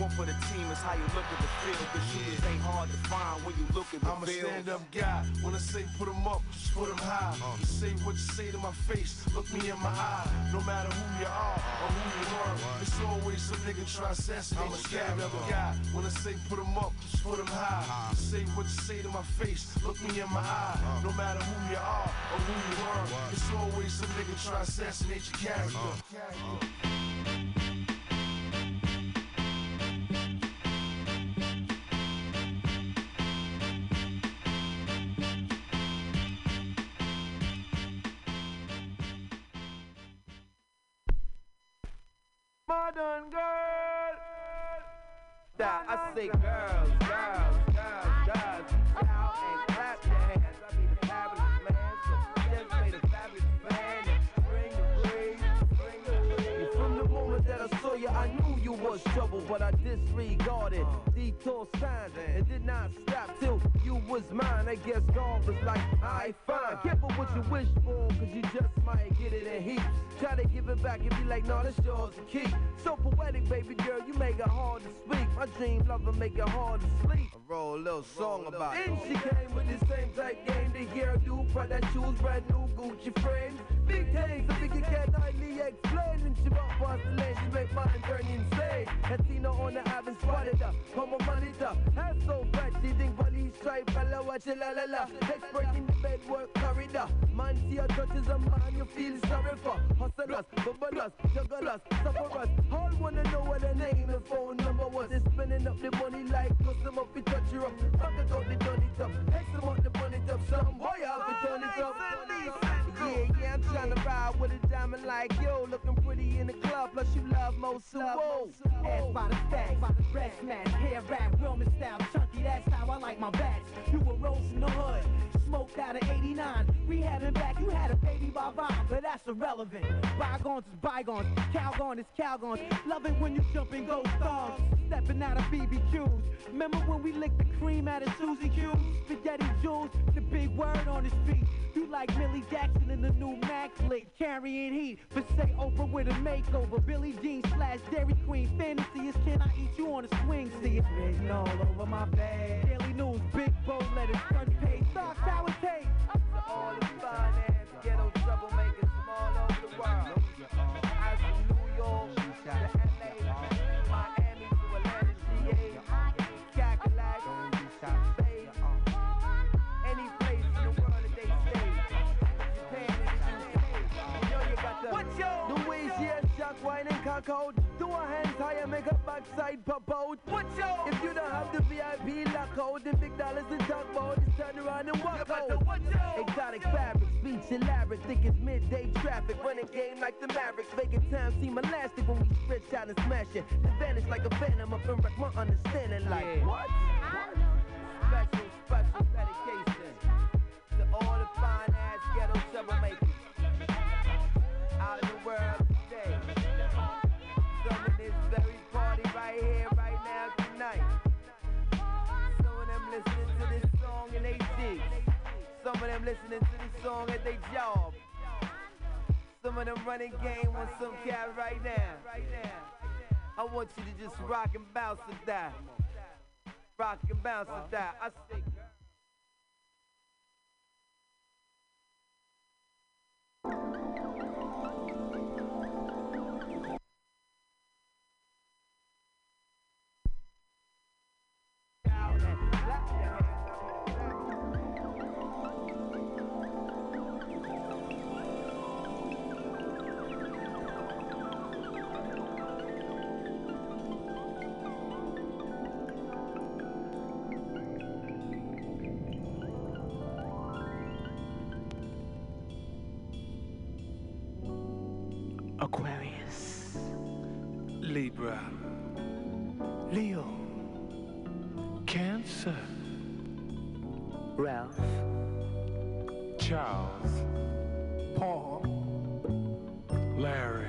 One for the team is how you look at the field. Cause shit ain't hard to find when you look at the I'm field. I'm a stand-up guy. When I say put them up, just put them high. You say what you say to my face, look me in my eye. No matter who you are or who you are, what? It's always some nigga try to assassinate. I'm a stand-up guy. When I say put them up, just put them high. Uh, say what you say to my face, look me in my eye. Uh, no matter who you are or who you are, what? It's always some nigga try to assassinate your character. Uh, uh. Modern girl. That I say girls, girls, girls, girls. Now and clap your hands. I be the fabulous man, so just made a fabulous man. Bring the breeze, bring the breeze. From the moment that I saw you, I knew you was trouble, but I disregarded detour signs and did not stop till you was mine. I guess God was like, I fine. Careful what you wish for, cause you just might get it in heaps. Try to give it back and be like, nah, that's yours to keep. So poetic, baby girl, you make it hard to speak. My dream lover make it hard to sleep. I roll a little song about it. And she came with the same type game. The year I do, product shoes, brand new Gucci frames. Big things, I think you can nightly explain. And she bought porcelain, she make mine journey insane. And seen her on the island, spotted her, on my monitor. Hair so fat, she think police try, follow watch it, la la la. Expert in the bedwork corridor. Man, see her touches a man you feel sorry for. Hustlers, bubblers, jugglers, sufferers. All wanna know what her name and phone number was. They spending up the money like customer fi touch her up. Fuck it up, they done it up. X amount the money up. Some boy out fi done it up. Yeah, yeah, I'm tryna ride with a diamond like yo. Looking pretty in the club, plus you love most of woe. Ass by the stack, by the breast match. Hair wrap, Wilman style, chunky, that's how I like my bats. You were rose in the hood, smoked out of eighty-nine. Rehabbing back, you had a baby by Vine, but that's irrelevant. Bygones is bygones, Calgon is Calgon. Love it when you jump and go stars. Stepping out of B B Qs. Remember when we licked the cream out of Suzy Q? Spaghetti Jules, the big word on the street. You like Millie Jackson in the new Mac flick, carrying heat. But say Oprah with a makeover. Billy Jean slash Dairy Queen. Fantasy is can I eat you on a swing? See, it's written all over my bag. Daily news, big bold letters, front page. Thought I would take all the finance, ghetto trouble makers from all over the world. I from New York to L A, Miami to Atlanta, G A, Cadillac, Bay, any place in the world that they stay. Japan, Japan. Yo, you got the what's yo? The waist, yeah, shock, wine, and cock out. Do a hands higher, make a backside pop out. What's yo? If you don't have the V I P lockout, the big dollars and talk about is turn around and walk out. Exotic fabrics, beach elaborate, thick as midday traffic. Running game like the Mavericks, making time seem elastic when we stretch out and smash it. They vanish like a phantom up and wreck my understanding. Like yeah. What? What? Special, special dedication to all the fine ass ghetto troublemakers out of the world today. Some in this very party right here, right now, tonight. Some of them listening to this song in eight G. Some of them listening to this song at their job. Some of them running game on some cat right now. I want you to just rock and bounce with that. Rock and bounce with that. I say, Aquarius, Libra, Leo, Cancer, Ralph, Charles, Paul, Larry.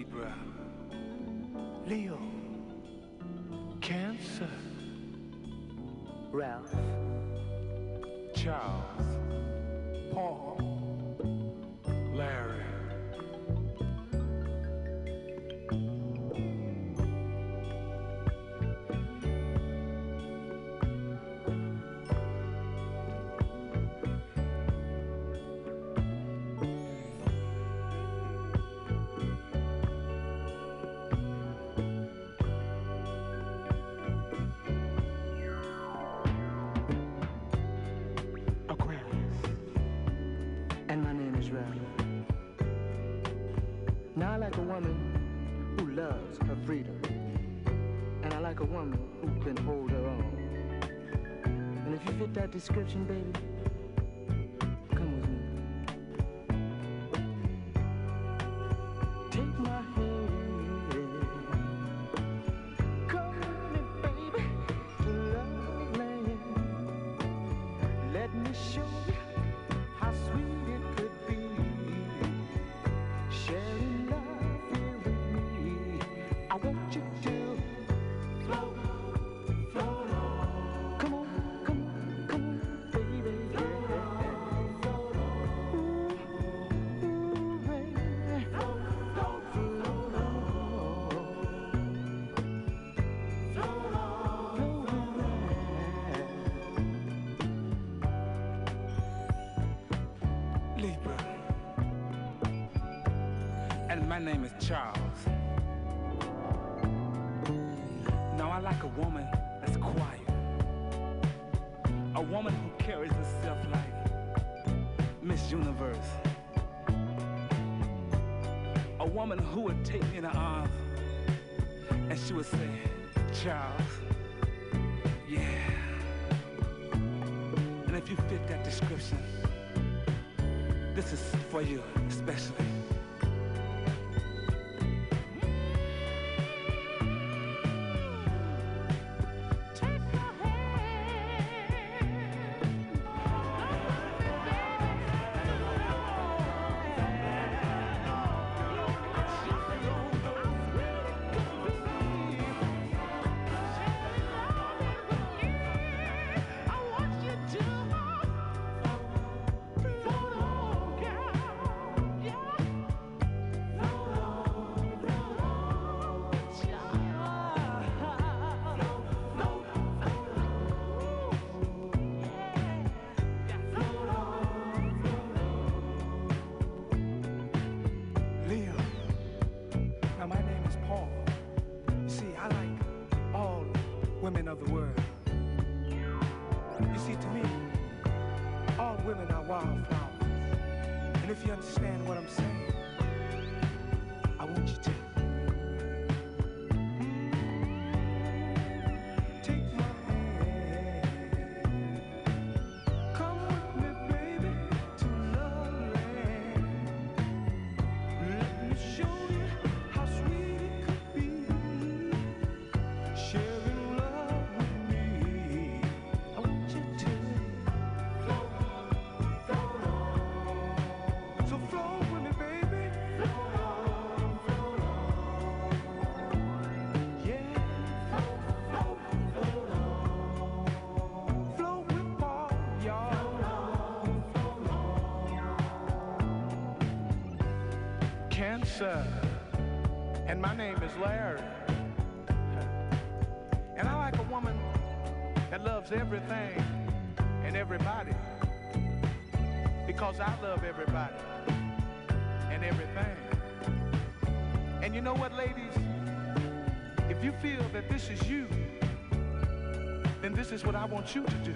Libra, Leo, Cancer, Ralph, Charles, Paul, Larry. That description, baby. Come with me. Take my hand. Come with me, baby, to love land. Let me show you how sweet it could be. Sharing love here with me. I want you to. Charles. Now I like a woman that's quiet, a woman who carries herself like Miss Universe, a woman who would take me in her arms and she would say, Charles, yeah. And if you fit that description, this is for you especially. And my name is Larry. And I like a woman that loves everything and everybody. Because I love everybody and everything. And you know what, ladies? If you feel that this is you, then this is what I want you to do.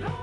No!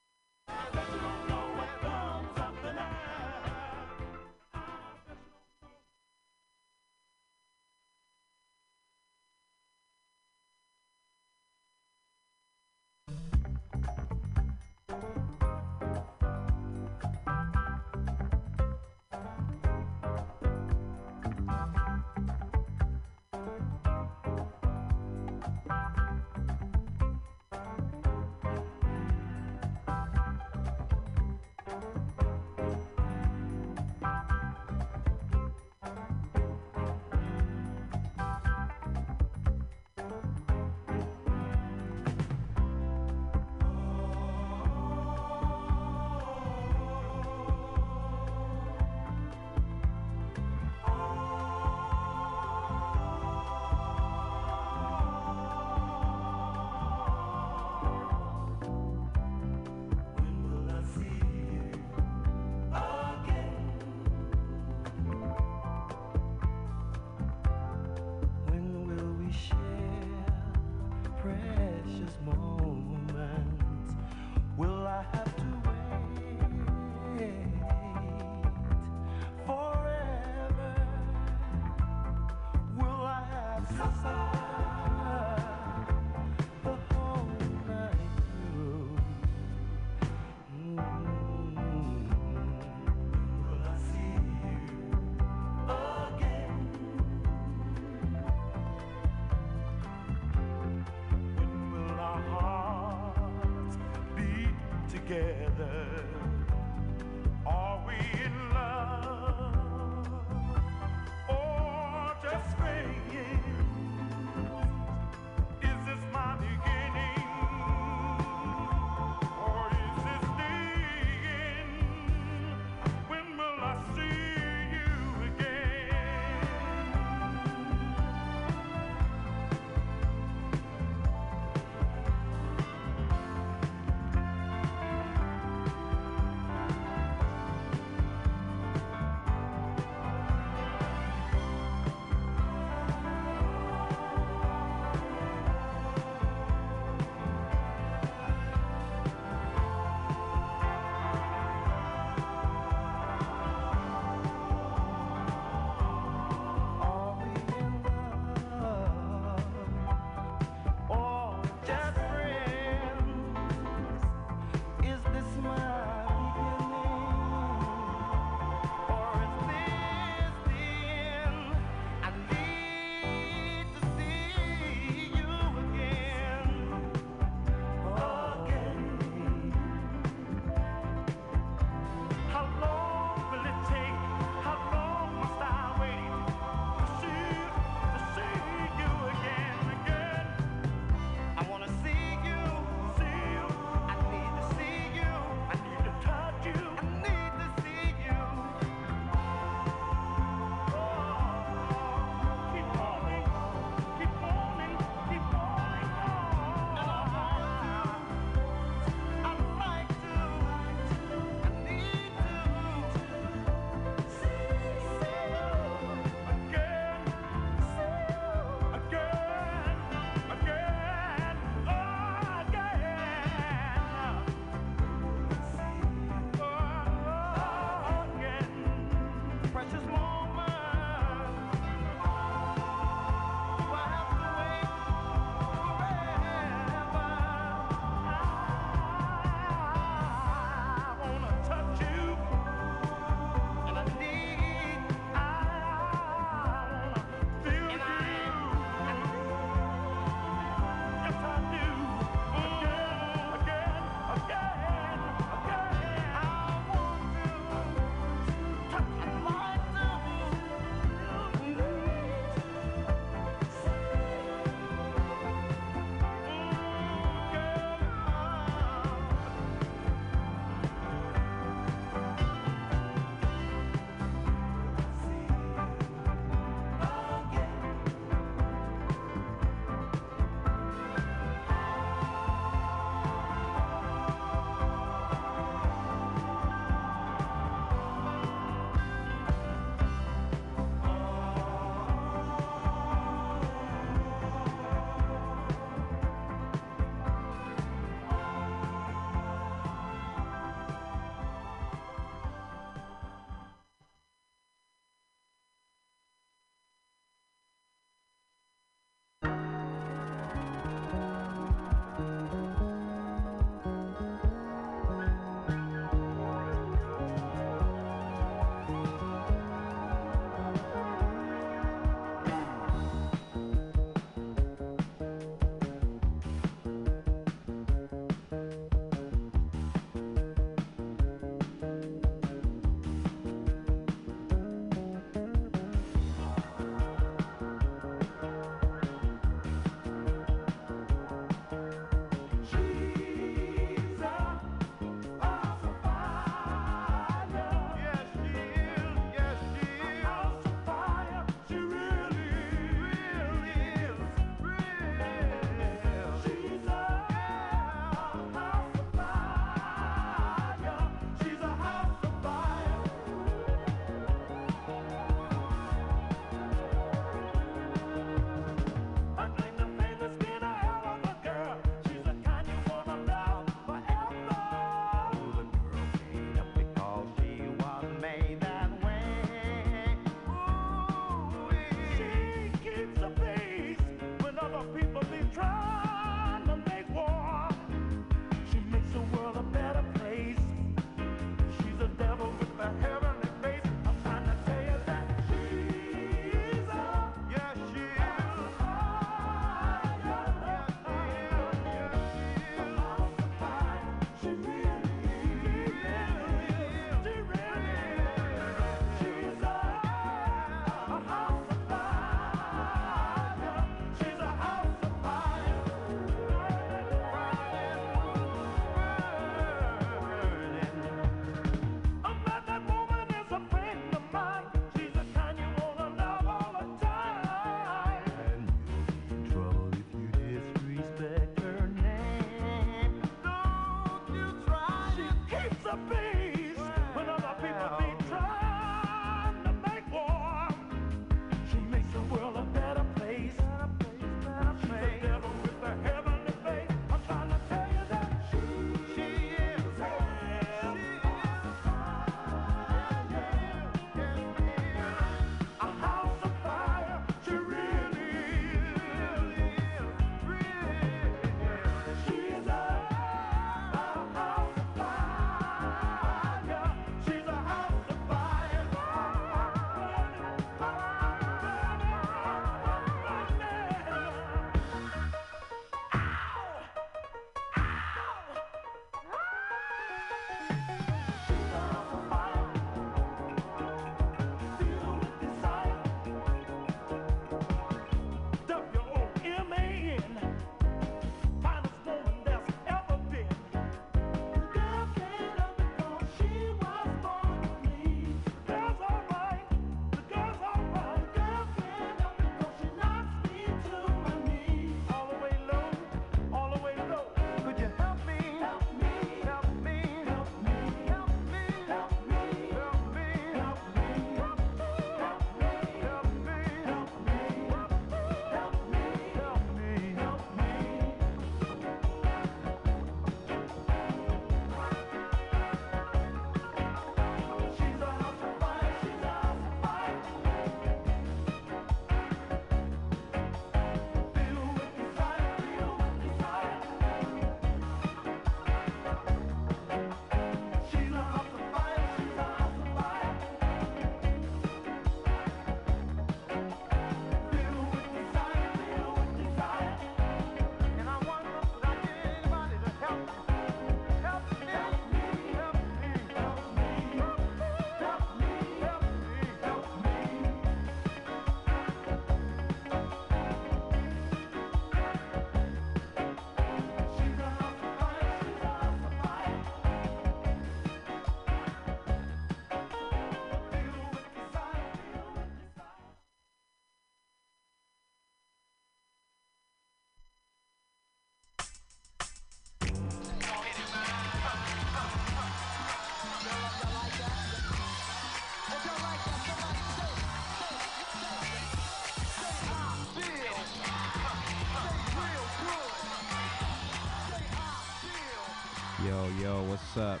Yo, yo, what's up?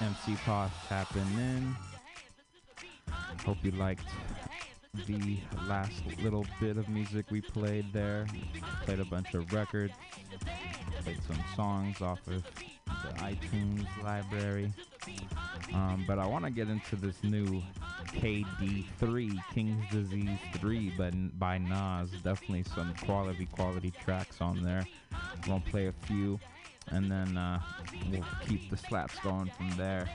M C Pop tapping in. Hope you liked the last little bit of music we played there. Played a bunch of records. Played some songs off of the iTunes library. Um, but I want to get into this new K D three, King's Disease three by, by Nas. Definitely some quality, quality tracks on there. I'm going to play a few, and then uh, we'll keep the slaps going from there.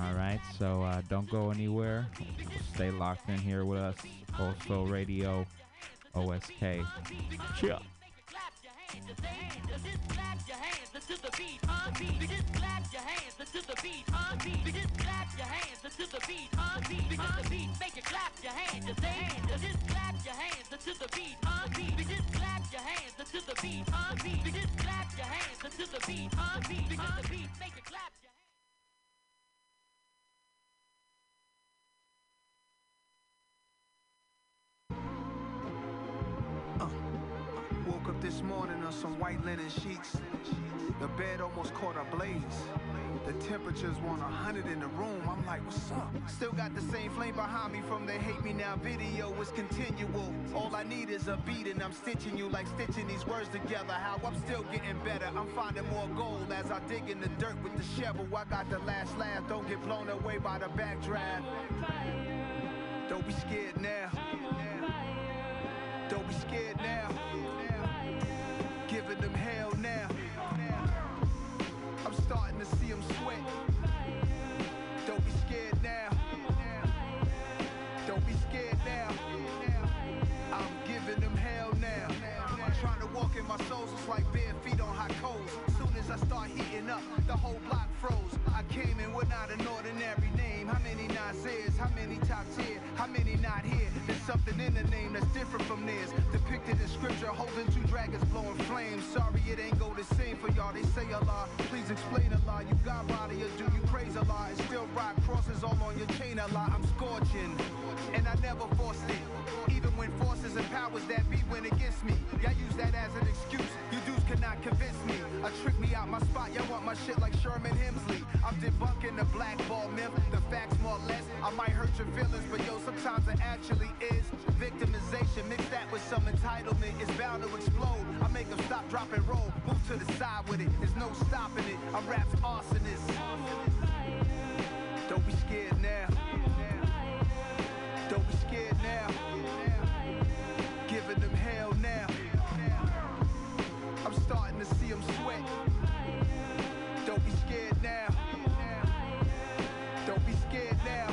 All right, so uh, don't go anywhere. Stay locked in here with us. Old Soul Radio, O S K. Cheer. Just clap your hands to the beat, on beat. We just clap your hands to the beat, on beat. We just clap your hands to the beat, on beat. Because the beat make you clap your hands, just hands. Just clap your hands to the beat, on beat. We just clap your hands to the beat, on beat. We just clap your hands to the beat, on beat. Because the beat make you clap your hands. Woke up this morning on some white linen sheets. The bed almost caught a blaze. The temperatures were one hundred in the room. I'm like, what's up? Still got the same flame behind me from the Hate Me Now video. It's continual. All I need is a beat and I'm stitching you like stitching these words together. How I'm still getting better. I'm finding more gold as I dig in the dirt with the shovel. I got the last laugh. Don't get blown away by the backdraft. Don't be scared now. Don't be scared now. Giving them hell now. I'm starting to see them sweat. Don't be scared now. Don't be scared now. I'm giving them hell now. I'm trying to walk in my soles, it's like bare feet on hot coals. Soon as I start heating up, the whole block froze. I came in with not an ordinary name. How many Nas's? How many top tier? How many not here? There's something in the name that's different from theirs. Depicted in scripture, holding two dragons, blowing flames. Sorry, it ain't go the same for y'all. They say Allah, please explain Allah. You got body or do you praise Allah? It's still rock crosses all on your chain Allah. I'm scorching, and I never forced it. Even when forces and powers that be went against me, y'all use that as an excuse. You dudes cannot convince me. I trick me out my spot. Y'all want my shit like Sherman Hemsley. I'm debunking the blackball myth, the facts more or less. I might hurt your feelings, but yo, sometimes it actually is victimization. Mix that with some entitlement, it's bound to explode. I make them stop, drop, and roll. Move to the side with it, there's no stopping it. I rap's arsonist. Don't be scared now. Don't be scared now. Giving them hell now. I'm starting to see them sweat. Don't be scared now. Don't be scared now.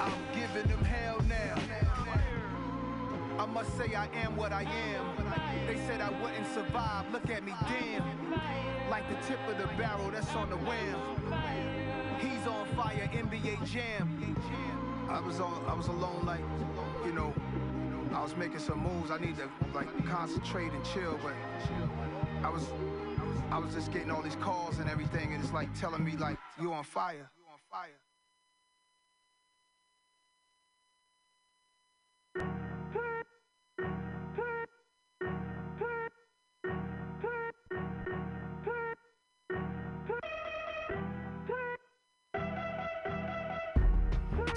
I'm giving them hell now. I must say I am what I am. They said I wouldn't survive. Look at me, damn. Like the tip of the barrel that's on the wham. He's on fire, N B A Jam. I was on. I was alone, like, you know, I was making some moves. I need to, like, concentrate and chill, but I was... I was just getting all these calls and everything, and it's like telling me, like, you on fire. You on fire.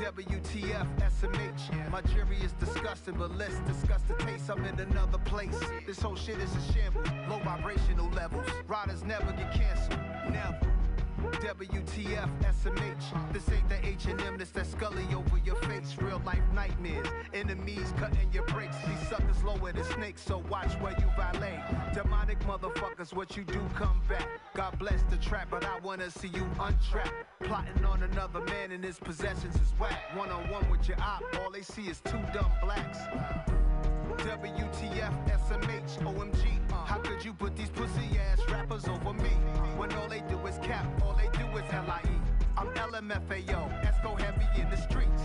W T F, S M H, my jury is disgusting, but let's discuss the taste, I'm in another place. This whole shit is a shambles, low vibrational levels, riders never get canceled, never. W T F, S M H, this ain't the H and M, this that Scully over your face, real life nightmares, enemies cutting your brakes, these suckers lower than snakes, so watch where you violate, demonic motherfuckers, what you do come back, God bless the trap, but I wanna see you untrapped, plotting on another man and his possessions is whack, one on one with your op, all they see is two dumb blacks. W T F, S M H, O M G. How could you put these pussy-ass rappers over me? When all they do is cap, all they do is L I E. I'm L M F A O, that's go heavy in the streets.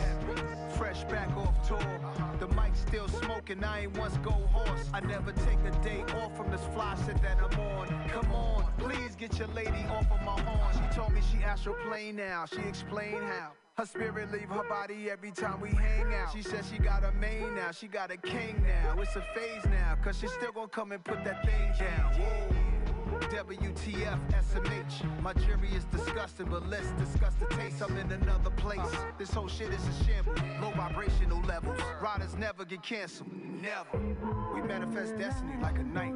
Fresh back off tour, the mic's still smoking, I ain't once go horse. I never take a day off from this fly shit that I'm on. Come on, please get your lady off of my horn. She told me she astral plane now, she explained how. Her spirit leave her body every time we hang out. She said she got a main now, she got a king now. It's a phase now, cause she still gonna come and put that thing down. Whoa. W T F, S M H. My jury is disgusting, but let's discuss the taste. I'm in another place. This whole shit is a shamble. Low vibrational levels. Riders never get canceled. Never. We manifest destiny like a knight.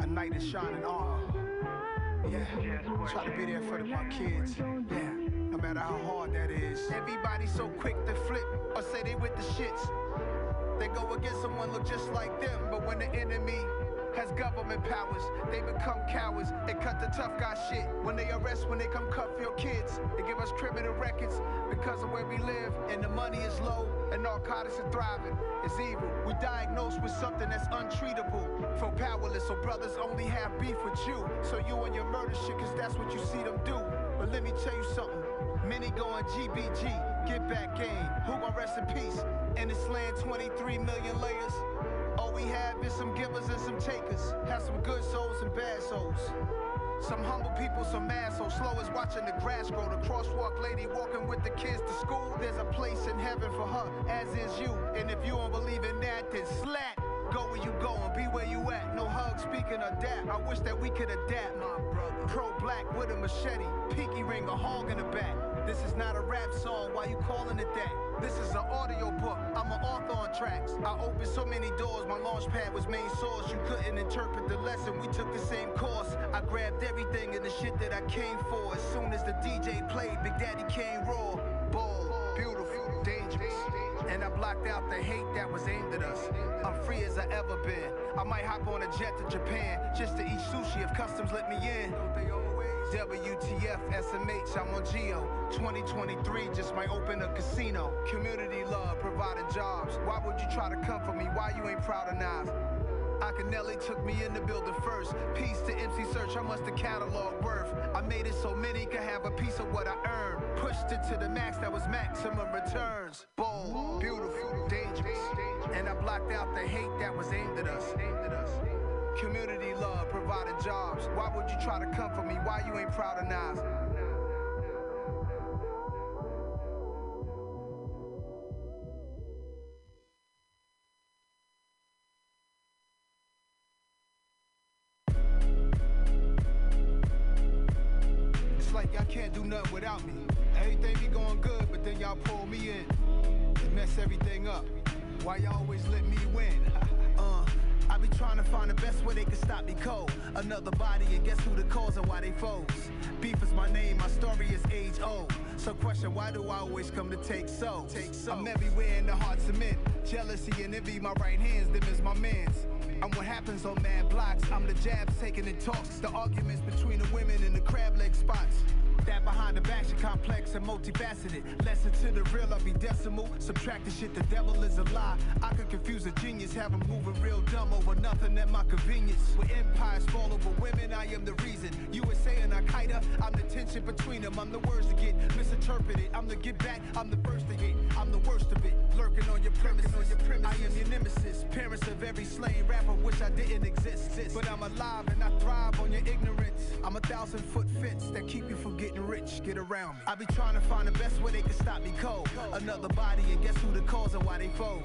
A knight in shining armor. Yeah. Try to be there for my kids. Yeah. No matter how hard that is. Everybody so quick to flip or say they with the shits. They go against someone look just like them, but when the enemy has government powers, they become cowards and cut the tough guy shit. When they arrest, when they come cuff your kids, they give us criminal records because of where we live, and the money is low, and narcotics are thriving. It's evil. We diagnosed with something that's untreatable. Feel powerless, so brothers only have beef with you. So you and your murder shit, cause that's what you see them do. But let me tell you something. Many going G B G, get back game. Who gon' rest in peace? In this land, twenty-three million layers. All we have is some givers and some takers. Have some good souls and bad souls. Some humble people, some assholes. Slow as watching the grass grow. The crosswalk lady walking with the kids to school. There's a place in heaven for her, as is you. And if you don't believe in that, then slap. Go where you go and be where you at. No hug, speaking of that, I wish that we could adapt. My brother, pro-black with a machete, pinky ring, a hog in the back. This is not a rap song, why you calling it that? This is an audio book, I'm an author on tracks. I opened so many doors, my launch pad was Main Source. You couldn't interpret the lesson, we took the same course. I grabbed everything and the shit that I came for. As soon as the D J played, Big Daddy came raw. Ball, beautiful, dangerous. And I blocked out the hate that was aimed at us. I'm free as I ever been. I might hop on a jet to Japan just to eat sushi if customs let me in. W T F, S M H, I'm on Geo. twenty twenty-three just might open a casino. Community love, providing jobs. Why would you try to come for me? Why you ain't proud of Nas? Akinelli took me in the building first. Peace to M C Search, how much the catalog worth. I made it so many could have a piece of what I earned. Pushed it to the max, that was maximum returns. Bold, beautiful, dangerous. And I blocked out the hate that was aimed at us. Community love, provided jobs. Why would you try to come for me? Why you ain't proud of Nas? Without me, everything be going good, but then y'all pull me in and mess everything up. Why y'all always let me win? uh, I be trying to find the best way they can stop me cold. Another body, and guess who the cause and why they foes? Beef is my name, my story is age old. So question, why do I always come to take so? Take so. I'm everywhere in the hearts of men. Jealousy and envy, my right hands, them is my mans. I'm what happens on mad blocks. I'm the jabs taking the talks, the arguments between the women and the crab leg spots. That behind the back shit complex and multifaceted. Lesson to the real, I'll be decimal. Subtract the shit, the devil is a lie. I could confuse a genius, have him moving real dumb over nothing at my convenience. With empires fall over women, I am the reason. U S A and Al-Qaeda, I'm the tension between them. I'm the words that get misinterpreted. I'm the get back, I'm the first to get. I'm the worst of it, lurking on your premises. On your premises. I am your nemesis, parents of every slain rapper. Wish I didn't exist, but I'm alive and I thrive on your ignorance. I'm a thousand foot fence that keep you from getting rich, get around me. I be trying to find the best way they can stop me cold. Another body, and guess who the cause and why they foes?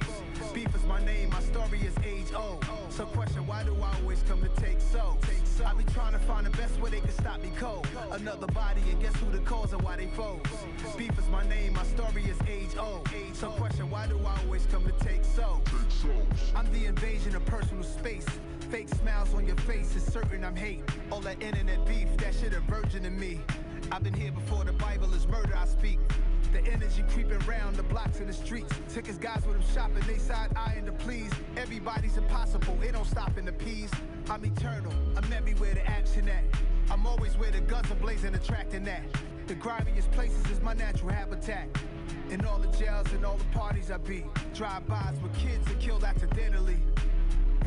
Beef is my name, my story is age old. So question, why do I always come to take so? I be trying to find the best way they can stop me cold. Another body, and guess who the cause and why they foes? Beef is my name, my story is age old. So question, why do I always come to take so? I'm the invasion of personal space. Fake smiles on your face is certain I'm hating. All that internet beef, that shit a virgin to me. I've been here before the Bible is murder, I speak. The energy creeping round the blocks and the streets. Tickets guys with them shopping, they side-eyeing the please. Everybody's impossible, it don't stop in the peas. I'm eternal, I'm everywhere the action at. I'm always where the guns are blazing, attracting that. The grimiest places is my natural habitat. In all the jails and all the parties I be. Drive-bys with kids are killed accidentally.